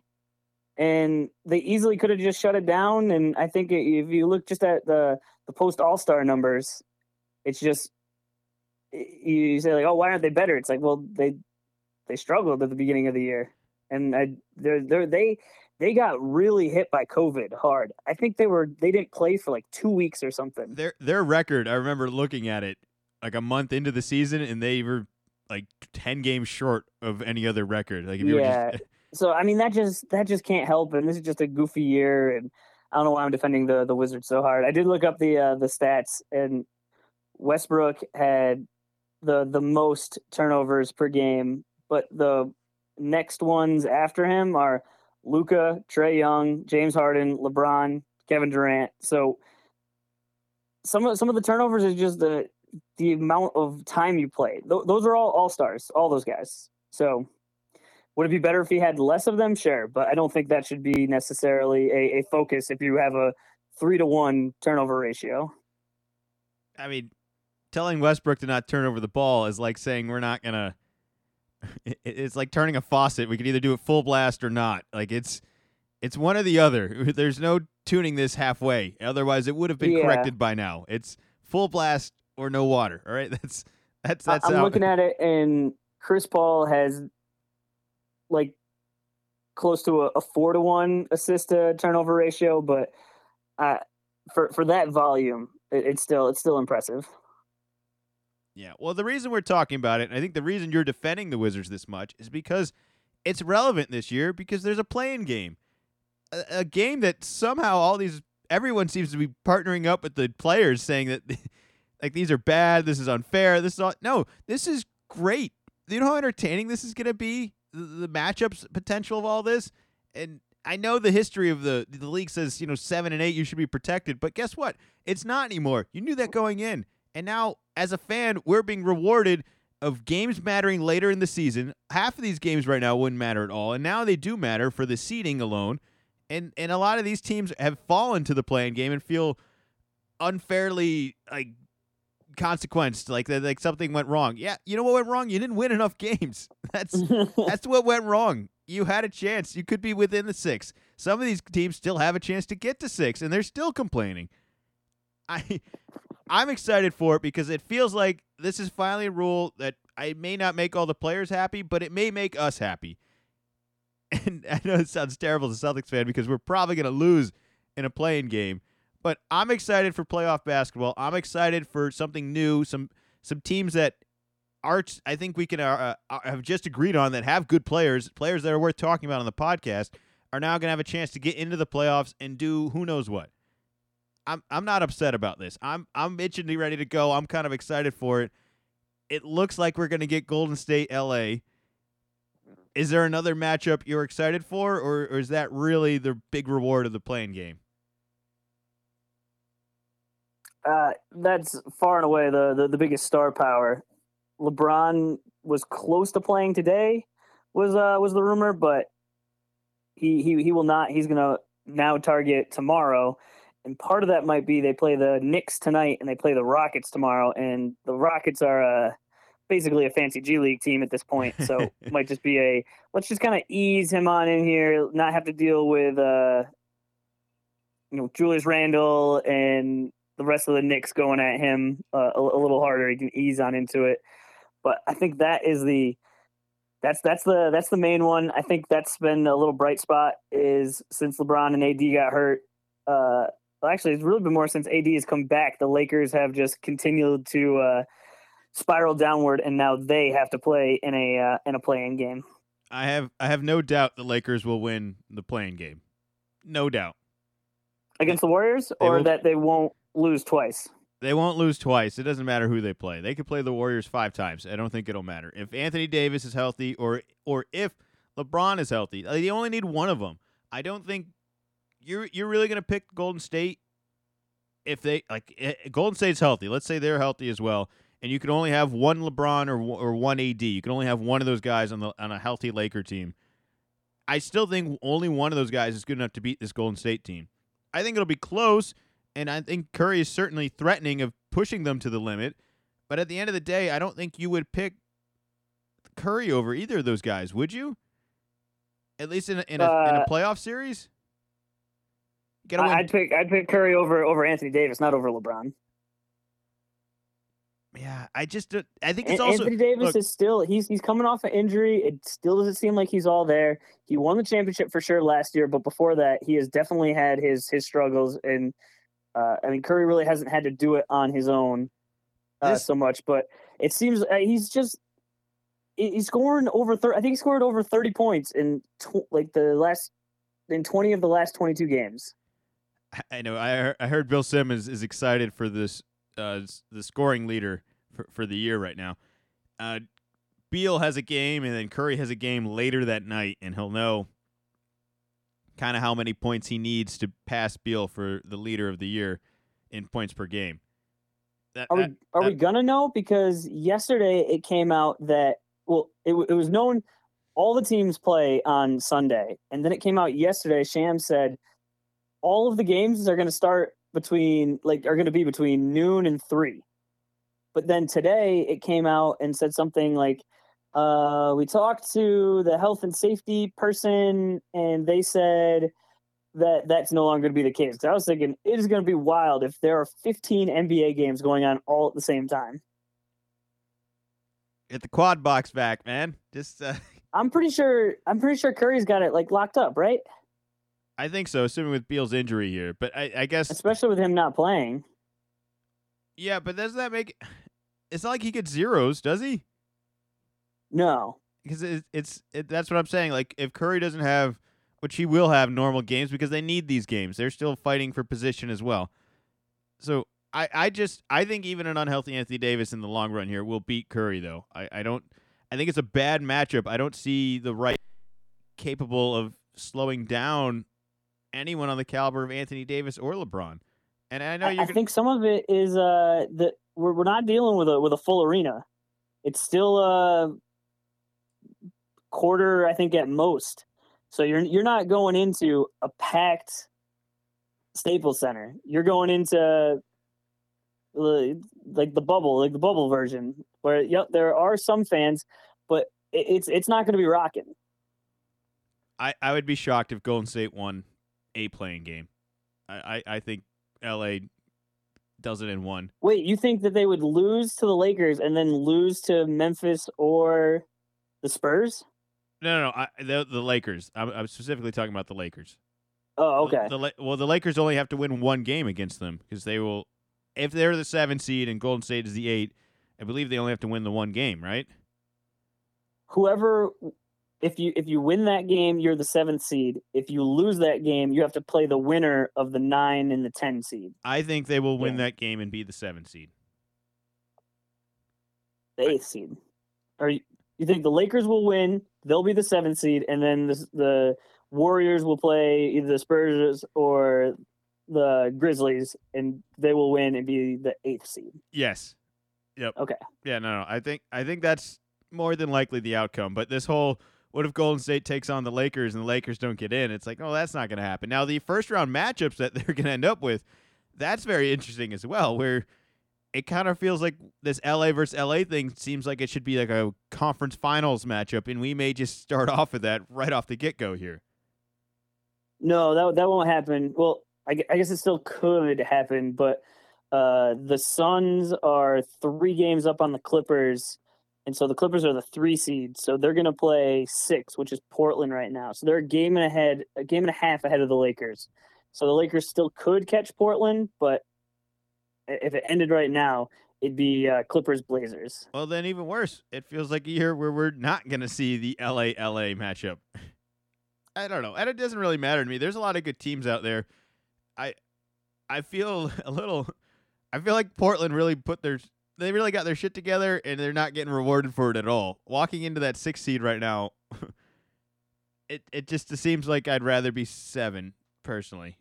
and they easily could have just shut it down. And I think if you look just at the post All-Star numbers, it's just you say like, oh, why aren't they better? It's like, well, they struggled at the beginning of the year, and They got really hit by COVID hard. I think they didn't play for like 2 weeks or something. Their record, I remember looking at it like a month into the season, and they were like 10 games short of any other record. Like if you were just... So I mean that just can't help, and this is just a goofy year, and I don't know why I'm defending the Wizards so hard. I did look up the stats, and Westbrook had the most turnovers per game, but the next ones after him are Luka, Trae Young, James Harden, LeBron, Kevin Durant. So some of the turnovers is just the amount of time you play. Those are all all-stars, all those guys. So would it be better if he had less of them? Sure, but I don't think that should be necessarily a focus if you have a 3-to-1 turnover ratio. I mean, telling Westbrook to not turn over the ball is like saying we're not going to... It's like turning a faucet. We could either do it full blast or not. Like it's one or the other. There's no tuning this halfway. Otherwise, it would have been corrected by now. It's full blast or no water. All right, that's. I'm looking at it, and Chris Paul has like close to a 4-to-1 assist to turnover ratio, but for that volume, it's still impressive. Yeah, well, the reason we're talking about it, and I think the reason you're defending the Wizards this much, is because it's relevant this year because there's a play-in game. A game that somehow everyone seems to be partnering up with the players saying that, like, these are bad, this is unfair, this is all... No, this is great. You know how entertaining this is going to be? The matchups potential of all this? And I know the history of the league says, you know, 7 and 8, you should be protected, but guess what? It's not anymore. You knew that going in. And now, as a fan, we're being rewarded of games mattering later in the season. Half of these games right now wouldn't matter at all, and now they do matter for the seeding alone. And a lot of these teams have fallen to the play-in game and feel unfairly like consequenced, like something went wrong. Yeah, you know what went wrong? You didn't win enough games. That's what went wrong. You had a chance. You could be within the 6. Some of these teams still have a chance to get to 6, and they're still complaining. I'm excited for it because it feels like this is finally a rule that I may not make all the players happy, but it may make us happy. And I know it sounds terrible as a Celtics fan because we're probably going to lose in a play-in game, but I'm excited for playoff basketball. I'm excited for something new, some teams that aren't, I think we can have just agreed on that have good players that are worth talking about on the podcast are now going to have a chance to get into the playoffs and do who knows what. I'm not upset about this. I'm itching to be ready to go. I'm kind of excited for it. It looks like we're going to get Golden State, LA. Is there another matchup you're excited for, or is that really the big reward of the play-in game? That's far and away the biggest star power. LeBron was close to playing today, was the rumor, but he will not. He's going to now target tomorrow, and part of that might be they play the Knicks tonight and they play the Rockets tomorrow, and the Rockets are basically a fancy G League team at this point, so it might just be a let's just kind of ease him on in here, not have to deal with Julius Randle and the rest of the Knicks going at him a little harder. He can ease on into it, but I think that is that's the main one. I think that's been a little bright spot is since LeBron and AD got hurt. Actually, it's really been more since AD has come back. The Lakers have just continued to spiral downward, and now they have to play in a play-in game. I have no doubt the Lakers will win the play-in game, no doubt. Against the Warriors, or that they won't lose twice? They won't lose twice. It doesn't matter who they play. They could play the Warriors 5 times. I don't think it'll matter. If Anthony Davis is healthy or if LeBron is healthy, they only need one of them. I don't think you're really going to pick Golden State if they – Golden State's healthy. Let's say they're healthy as well, and you can only have one LeBron or one AD. You can only have one of those guys on a healthy Laker team. I still think only one of those guys is good enough to beat this Golden State team. I think it'll be close, and I think Curry is certainly threatening of pushing them to the limit. But at the end of the day, I don't think you would pick Curry over either of those guys, would you? At least in a playoff series? I'd pick Curry over Anthony Davis, not over LeBron. Yeah, I think it's also Anthony Davis is still he's coming off an injury. It still doesn't seem like he's all there. He won the championship for sure last year, but before that, he has definitely had his struggles. And I mean, Curry really hasn't had to do it on his own so much. But it seems he's scoring over 30. I think he scored over 30 points in 20 of the last 22 games. I know. I heard Bill Simmons is excited for this. The scoring leader for the year right now. Beal has a game, and then Curry has a game later that night, and he'll know kind of how many points he needs to pass Beal for the leader of the year in points per game. Are we gonna know? Because yesterday it came out that it was known all the teams play on Sunday, and then it came out yesterday. Sham said all of the games are going to start between noon and 3. But then today it came out and said something like, we talked to the health and safety person and they said that that's no longer going to be the case. So I was thinking it is going to be wild if there are 15 NBA games going on all at the same time. Get the quad box back, man. Just I'm pretty sure Curry's got it locked up, right? I think so, assuming with Beal's injury here. But I guess... especially with him not playing. Yeah, but doesn't that make... It's not like he gets zeros, does he? No. Because that's what I'm saying. If Curry doesn't have... which he will have normal games because they need these games. They're still fighting for position as well. So I think even an unhealthy Anthony Davis in the long run here will beat Curry, though. I think it's a bad matchup. I don't see the right capable of slowing down anyone on the caliber of Anthony Davis or LeBron. And I know think some of it is that we're not dealing with a full arena. It's still a quarter, I think, at most. So you're not going into a packed Staples Center. You're going into the bubble version where there are some fans, but it's not going to be rocking. I would be shocked if Golden State won a play-in game. I think L.A. does it in one. Wait, you think that they would lose to the Lakers and then lose to Memphis or the Spurs? No. The Lakers. I'm specifically talking about the Lakers. Oh, okay. The Lakers only have to win one game against them because they will, if they're the 7 seed and Golden State is the 8, I believe they only have to win the one game, right? Whoever... If you win that game, you're the 7th seed. If you lose that game, you have to play the winner of the 9 and the 10 seed. I think they will win that game and be the 7th seed. The 8th seed. Or you think the Lakers will win, they'll be the 7th seed, and then the Warriors will play either the Spurs or the Grizzlies, and they will win and be the 8th seed. Yes. Yep. Okay. Yeah, no. I think that's more than likely the outcome, but this whole what if Golden State takes on the Lakers and the Lakers don't get in? It's like, oh, that's not going to happen. Now, the first-round matchups that they're going to end up with, that's very interesting as well, where it kind of feels like this L.A. versus L.A. thing seems like it should be like a conference finals matchup, and we may just start off with that right off the get-go here. No, that won't happen. Well, I guess it still could happen, but the Suns are 3 games up on the Clippers. And so the Clippers are the 3 seed, so they're going to play 6, which is Portland right now. So they're a game and a half ahead of the Lakers. So the Lakers still could catch Portland, but if it ended right now, it'd be Clippers-Blazers. Well, then even worse, it feels like a year where we're not going to see the LA-LA matchup. I don't know. And it doesn't really matter to me. There's a lot of good teams out there. I feel like Portland really they really got their shit together, and they're not getting rewarded for it at all. Walking into that 6th seed right now, it just seems like I'd rather be 7, personally.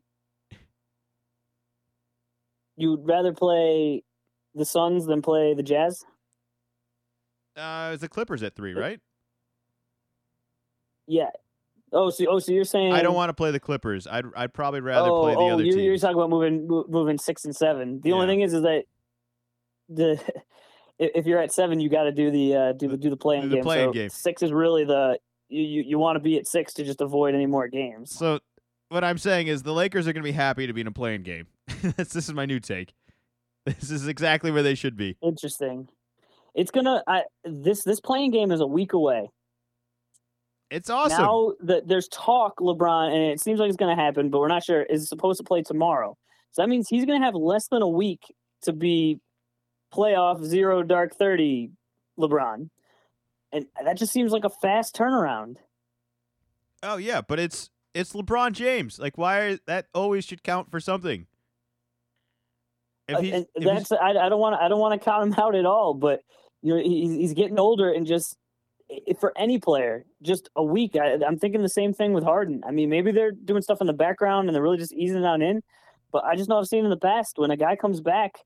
You'd rather play the Suns than play the Jazz? It was the Clippers at 3, right? Yeah. Oh, so you're saying I don't want to play the Clippers. I'd probably rather play the other team. You're talking about moving 6 and 7. The only thing is that. If you're at 7, you got to do the play-in game. So game 6 is really you want to be at 6 to just avoid any more games. So what I'm saying is the Lakers are going to be happy to be in a play-in game. This is my new take. This is exactly where they should be. Interesting. It's gonna this play-in game is a week away. It's awesome. Now there's talk, LeBron, and it seems like it's going to happen, but we're not sure. Is supposed to play tomorrow, so that means he's going to have less than a week to be. Playoff 0-30 LeBron. And that just seems like a fast turnaround. Oh yeah, but it's LeBron James. Like why that always should count for something. I don't want to count him out at all, but you know he's getting older and just for any player, just a week. I'm thinking the same thing with Harden. I mean, maybe they're doing stuff in the background and they're really just easing it on in, but I just know I've seen in the past when a guy comes back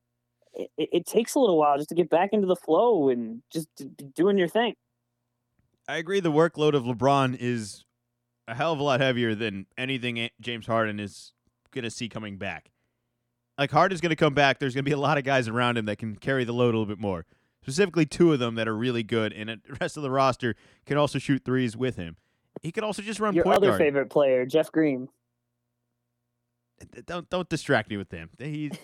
it takes a little while just to get back into the flow and just doing your thing. I agree. The workload of LeBron is a hell of a lot heavier than anything James Harden is going to see coming back. Like Harden's going to come back. There's going to be a lot of guys around him that can carry the load a little bit more. Specifically 2 of them that are really good. And the rest of the roster can also shoot threes with him. He could also just run point guard. Your other favorite player, Jeff Green. Don't distract me with him. We've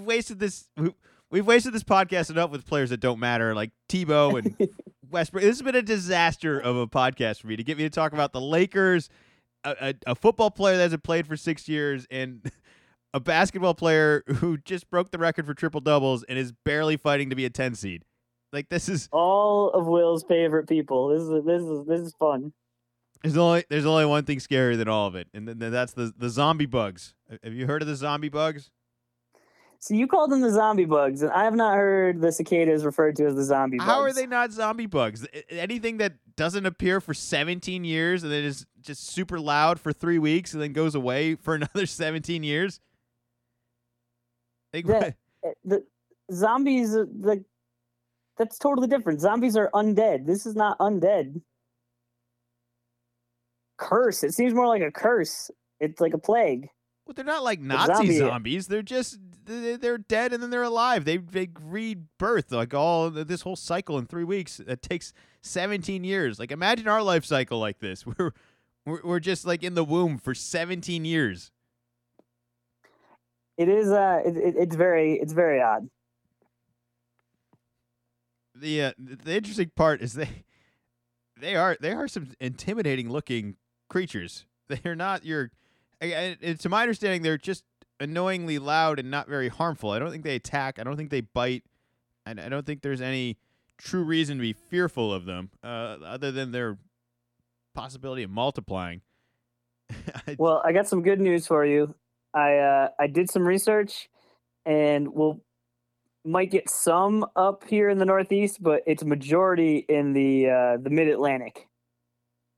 wasted this podcast enough with players that don't matter, like Tebow and Westbrook. This has been a disaster of a podcast for me to get me to talk about the Lakers, a football player that hasn't played for 6 years, and a basketball player who just broke the record for triple doubles and is barely fighting to be a 10 seed. Like this is all of Will's favorite people. This is fun. There's only one thing scarier than all of it, and that's the zombie bugs. Have you heard of the zombie bugs? So you called them the zombie bugs, and I have not heard the cicadas referred to as the zombie bugs. How are they not zombie bugs? Anything that doesn't appear for 17 years and then is just super loud for 3 weeks and then goes away for another 17 years? The zombies, that's totally different. Zombies are undead. This is not undead. Curse. It seems more like a curse. It's like a plague. Well, they're not like Nazi zombies. They're just they're dead and then they're alive. They rebirth like all this whole cycle in 3 weeks. It takes 17 years. Like imagine our life cycle like this. We're just like in the womb for 17 years. It is it's very odd. The interesting part is they are some intimidating looking creatures. They're not your... To my understanding, they're just annoyingly loud and not very harmful. I don't think they attack. I don't think they bite. And I don't think there's any true reason to be fearful of them, other than their possibility of multiplying. Well, I got some good news for you. I did some research, and might get some up here in the Northeast, but it's majority in the Mid-Atlantic.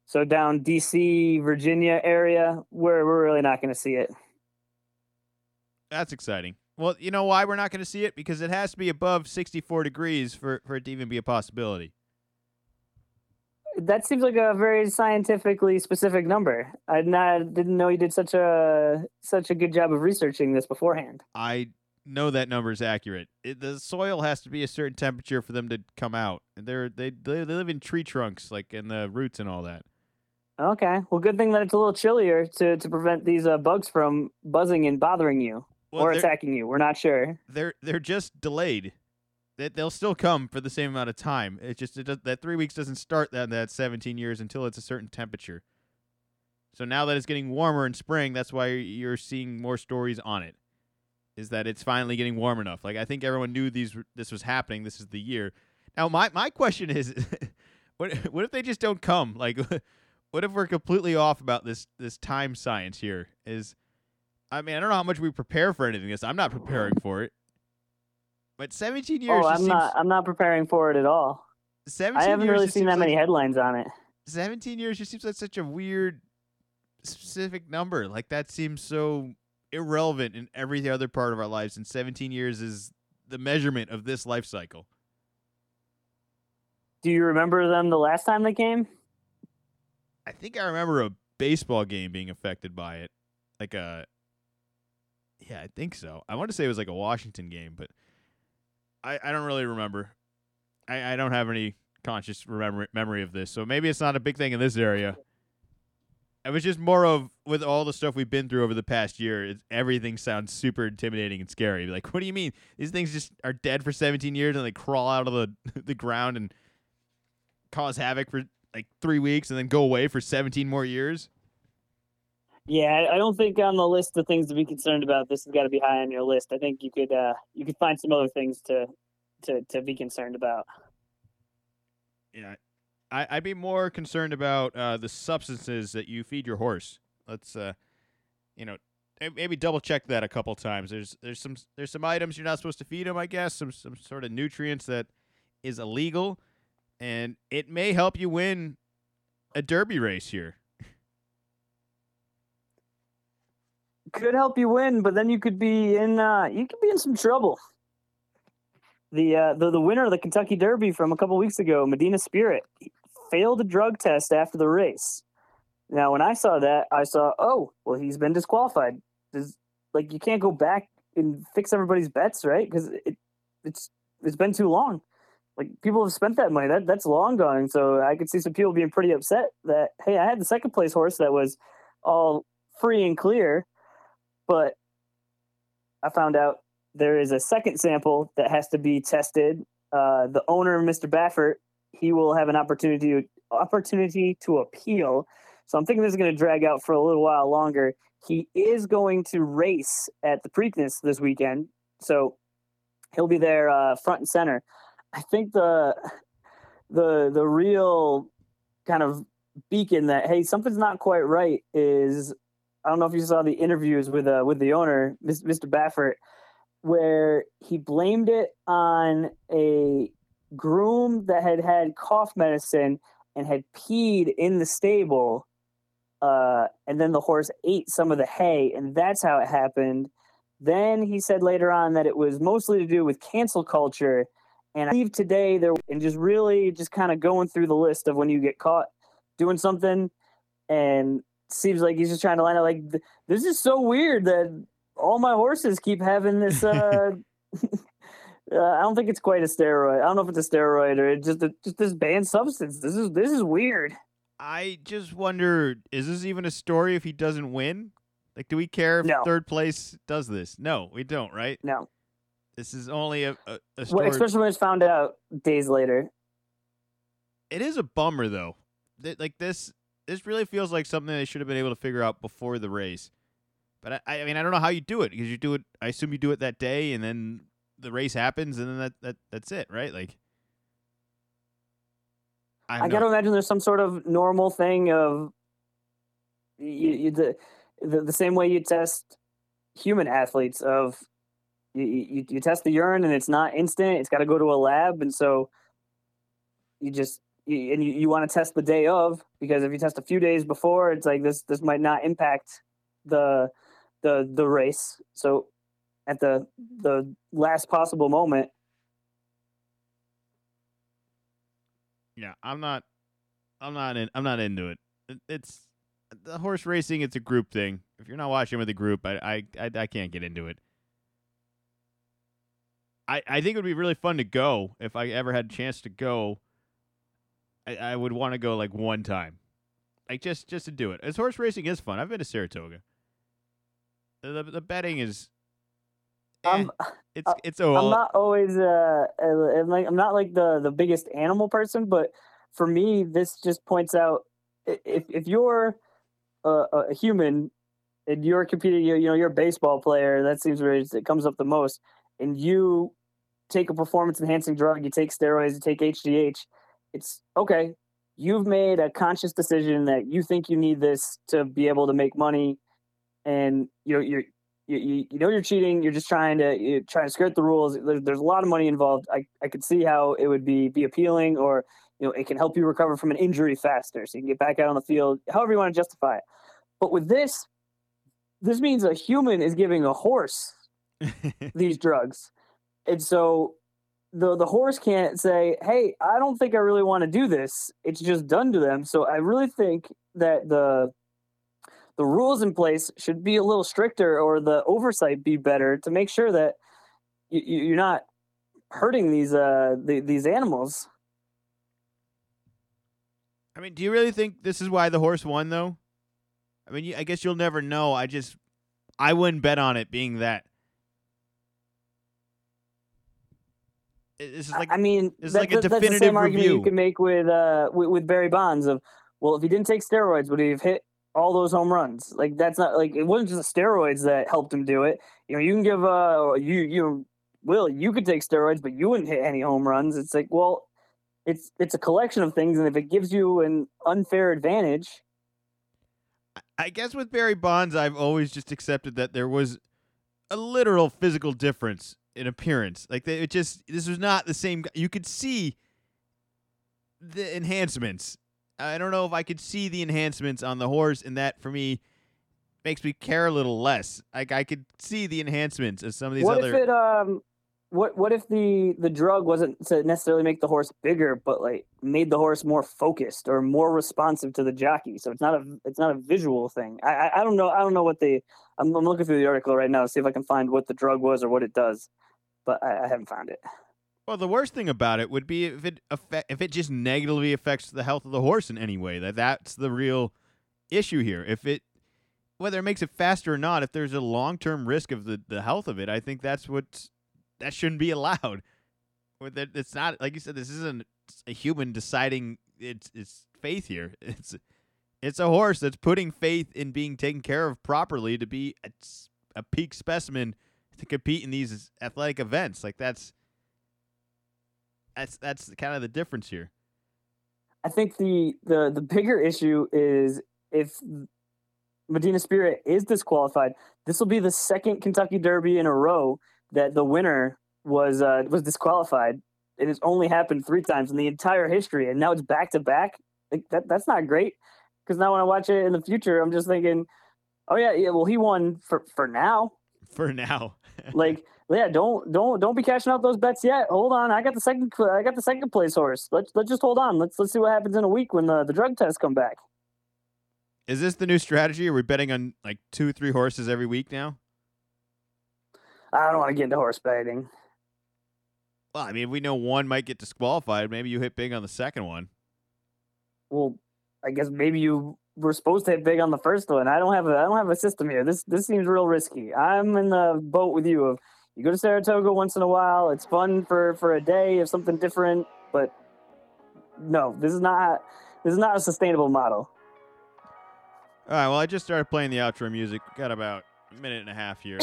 So down DC, Virginia area, we're really not going to see it. That's exciting. Well, you know why we're not going to see it? Because it has to be above 64 degrees for it to even be a possibility. That seems like a very scientifically specific number. I didn't know you did such a good job of researching this beforehand. I know that number is accurate. The soil has to be a certain temperature for them to come out. And they live in tree trunks, like in the roots and all that. Okay. Well, good thing that it's a little chillier to prevent these bugs from buzzing and bothering you or attacking you. We're not sure. They're just delayed. They'll still come for the same amount of time. That 3 weeks doesn't start that 17 years until it's a certain temperature. So now that it's getting warmer in spring, that's why you're seeing more stories on it, is that it's finally getting warm enough. Like, I think everyone knew this was happening. This is the year. Now, my question is, what if they just don't come? Like, what if we're completely off about this time science here? I don't know how much we prepare for anything. I'm not preparing for it. But 17 years. Oh, I'm not preparing for it at all. 17 I haven't years really seen that many headlines on it. 17 years just seems like such a weird, specific number. Like, that seems so irrelevant in every other part of our lives. And 17 years is the measurement of this life cycle. Do you remember them the last time they came? I think I remember a baseball game being affected by it. Yeah, I think so. I want to say it was like a Washington game, but I don't really remember. I don't have any conscious memory of this, so maybe it's not a big thing in this area. It was just more of, with all the stuff we've been through over the past year, everything sounds super intimidating and scary. Like, what do you mean? These things just are dead for 17 years and they crawl out of the ground and cause havoc for like 3 weeks and then go away for 17 more years? Yeah, I don't think on the list of things to be concerned about, this has got to be high on your list. I think you could find some other things to be concerned about. Yeah, I'd be more concerned about the substances that you feed your horse. Let's, maybe double check that a couple times. There's some items you're not supposed to feed them. I guess some sort of nutrients that is illegal, and it may help you win a derby race here. Could help you win, but then you could be in some trouble. The winner of the Kentucky Derby from a couple weeks ago, Medina Spirit, failed a drug test after the race. Now, when I saw that, he's been disqualified. You can't go back and fix everybody's bets, right? Because it's been too long. Like, people have spent that money. That's long gone. So I could see some people being pretty upset that, hey, I had the second place horse that was all free and clear. But I found out there is a second sample that has to be tested. The owner, Mr. Baffert, he will have an opportunity to appeal. So I'm thinking this is going to drag out for a little while longer. He is going to race at the Preakness this weekend, so he'll be there front and center. I think the real kind of beacon that, hey, something's not quite right is, I don't know if you saw the interviews with the owner, Mr. Baffert, where he blamed it on a groom that had cough medicine and had peed in the stable, and then the horse ate some of the hay, and that's how it happened. Then he said later on that it was mostly to do with cancel culture, and I believe today just kind of going through the list of when you get caught doing something, and seems like he's just trying to line up, like, this is so weird that all my horses keep having this I don't think it's quite a steroid. I don't know if it's a steroid or it's just this banned substance. This is weird. I just wonder, is this even a story if he doesn't win? Like, do we care if third place does this? No, we don't, right? No. This is only a story. Well, especially when it's found out days later. It is a bummer, though. This really feels like something they should have been able to figure out before the race. But I don't know how you do it, because you do it. I assume you do it that day, and then the race happens, and then that's it, right? Like, I gotta imagine there's some sort of normal thing of the same way you test human athletes of You test the urine and it's not instant. It's got to go to a lab. And so you want to test the day of, because if you test a few days before, it's like this might not impact the race. So at the last possible moment. Yeah, I'm not into it. It's the horse racing. It's a group thing. If you're not watching with a group, I can't get into it. I think it would be really fun to go if I ever had a chance to go. I would want to go like one time, like just to do it. As horse racing is fun. I've been to Saratoga. The betting is. It's old. I'm not always I'm not like the biggest animal person, but for me, this just points out if you're a human and you're competing, you know, you're a baseball player. That seems where it comes up the most. And you take a performance-enhancing drug, you take steroids, you take HGH, it's okay. You've made a conscious decision that you think you need this to be able to make money, and you know you're cheating. You're just trying to skirt the rules. There's a lot of money involved. I could see how it would be appealing, or you know it can help you recover from an injury faster, so you can get back out on the field. However you want to justify it. But with this means a human is giving a horse. these drugs. And so the horse can't say, hey, I don't think I really want to do this. It's just done to them. So I really think that the rules in place should be a little stricter, or the oversight be better to make sure that you're not hurting these animals. I mean, do you really think this is why the horse won, though? I mean, I guess you'll never know. I wouldn't bet on it being that. This is like, I mean, it's like a definitive that's the same argument review. You can make with Barry Bonds of, well, if he didn't take steroids, would he have hit all those home runs? Like, that's not like it wasn't just the steroids that helped him do it. You know, you can give you could take steroids, but you wouldn't hit any home runs. It's like, well, it's a collection of things, and if it gives you an unfair advantage, I guess with Barry Bonds, I've always just accepted that there was a literal physical difference. In appearance, like this was not the same. You could see the enhancements. I don't know if I could see the enhancements on the horse, and that for me makes me care a little less. Like I could see the enhancements of some of these what other. What if it? What if the drug wasn't to necessarily make the horse bigger, but like made the horse more focused or more responsive to the jockey? So it's not a visual thing. I don't know. I don't know what the. I'm looking through the article right now to see if I can find what the drug was or what it does, but I haven't found it. Well, the worst thing about it would be if it just negatively affects the health of the horse in any way. That's the real issue here. If it whether it makes it faster or not, if there's a long-term risk of the health of it, I think that's what's. That shouldn't be allowed. It's not, like you said, this isn't a human deciding its faith here. It's a horse that's putting faith in being taken care of properly to be a peak specimen to compete in these athletic events. Like that's kind of the difference here. I think the bigger issue is if Medina Spirit is disqualified, this will be the second Kentucky Derby in a row that the winner was disqualified. It has only happened 3 times in the entire history, and now it's back-to-back. Like, that's not great, because now when I watch it in the future, I'm just thinking, oh, yeah, well, he won for now. For now. Like, yeah, don't be cashing out those bets yet. Hold on, I got the second place horse. Let's just hold on. Let's see what happens in a week when the drug tests come back. Is this the new strategy? Are we betting on, like, 2-3 horses every week now? I don't want to get into horse betting. Well, I mean, we know one might get disqualified. Maybe you hit big on the second one. Well, I guess maybe you were supposed to hit big on the first one. I don't have a system here. This seems real risky. I'm in the boat with you. Of you go to Saratoga once in a while. It's fun for a day of something different. But no, this is not a sustainable model. All right. Well, I just started playing the outro music. Got about a minute and a half here.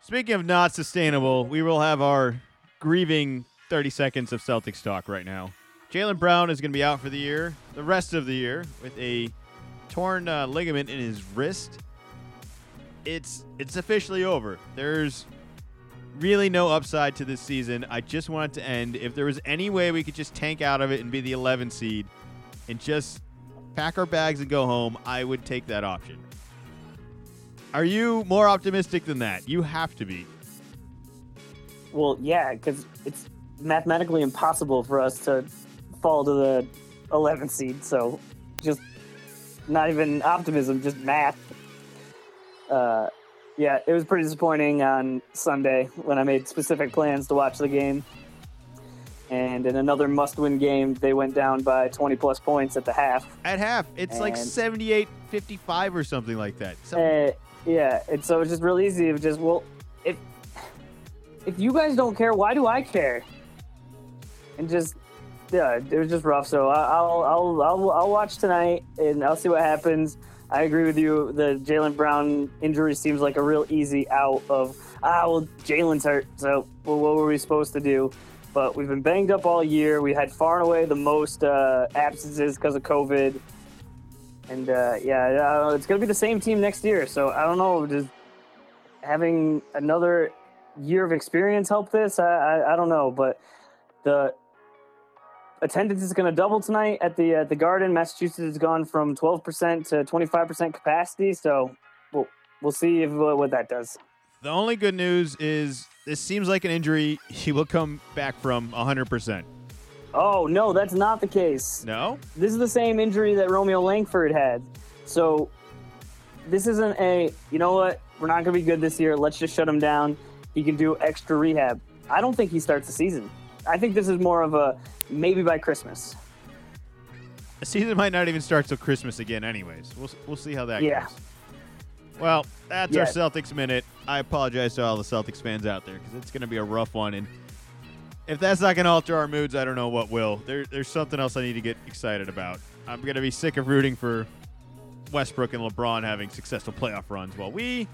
Speaking of not sustainable, we will have our grieving 30 seconds of Celtics talk right now. Jaylen Brown is going to be out for the year, the rest of the year, with a torn ligament in his wrist. It's officially over. There's Really no upside to this season. I just want it to end. If there was any way we could just tank out of it and be the 11th seed and just pack our bags and go home, I would take that option. Are you more optimistic than that? You have to be. Well, yeah, because it's mathematically impossible for us to fall to the 11th seed. So just not even optimism, just math. Yeah, it was pretty disappointing on Sunday when I made specific plans to watch the game. And in another must-win game, they went down by 20-plus points at the half. At half. It's like 78-55 or something like that. Yeah, and so it's just real easy. It was just, well, if you guys don't care, why do I care? And just, yeah, it was just rough. So I'll watch tonight, and I'll see what happens. I agree with you. The Jaylen Brown injury seems like a real easy out of, well, Jalen's hurt, so what were we supposed to do? But we've been banged up all year. We had far and away the most absences because of COVID. And, it's going to be the same team next year. So, I don't know. Does having another year of experience help this? I don't know. But the attendance is going to double tonight at the Garden. Massachusetts has gone from 12% to 25% capacity. So, we'll see what that does. The only good news is this seems like an injury he will come back from 100%. Oh, no, that's not the case. No? This is the same injury that Romeo Langford had. So this isn't you know what, we're not going to be good this year. Let's just shut him down. He can do extra rehab. I don't think he starts the season. I think this is more of a maybe by Christmas. The season might not even start till Christmas again anyways. We'll see how that goes. Well, that's our Celtics Minute. I apologize to all the Celtics fans out there because it's going to be a rough one. And if that's not going to alter our moods, I don't know what will. There's something else I need to get excited about. I'm going to be sick of rooting for Westbrook and LeBron having successful playoff runs while we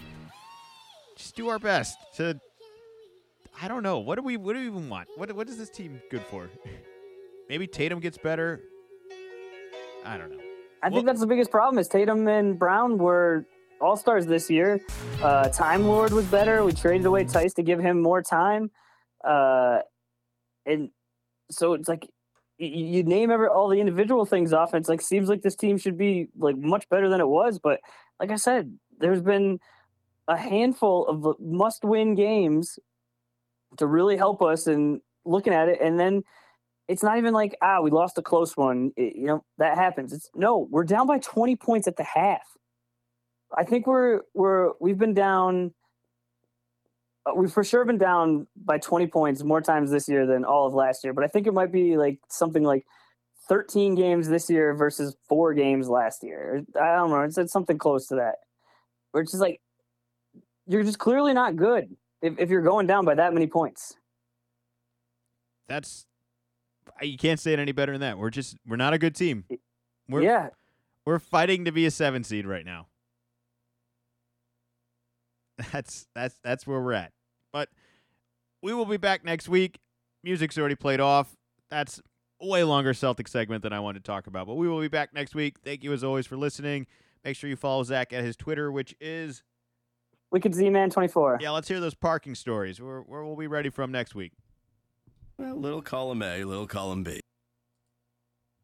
just do our best to, I don't know, what do we even want? What is this team good for? Maybe Tatum gets better. I don't know. I think that's the biggest problem is Tatum and Brown were All-Stars this year. Time Lord was better. We traded away Tice to give him more time. And so it's like you name all the individual things off, and it's like seems like this team should be like much better than it was. But like I said, there's been a handful of must-win games to really help us in looking at it. And then it's not even like, we lost a close one. That happens. We're down by 20 points at the half. I think we've been down. We've for sure been down by 20 points more times this year than all of last year. But I think it might be like something like 13 games this year versus 4 games last year. I don't know. It's something close to that. Where it's just like you're just clearly not good if you're going down by that many points. You can't say it any better than that. We're not a good team. We're fighting to be a 7 seed right now. That's where we're at. But we will be back next week. Music's already played off. That's a way longer Celtic segment than I wanted to talk about. But we will be back next week. Thank you, as always, for listening. Make sure you follow Zach at his Twitter, which is... WickedZman24. Yeah, let's hear those parking stories. Where will we be ready from next week? Well, little column A, little column B.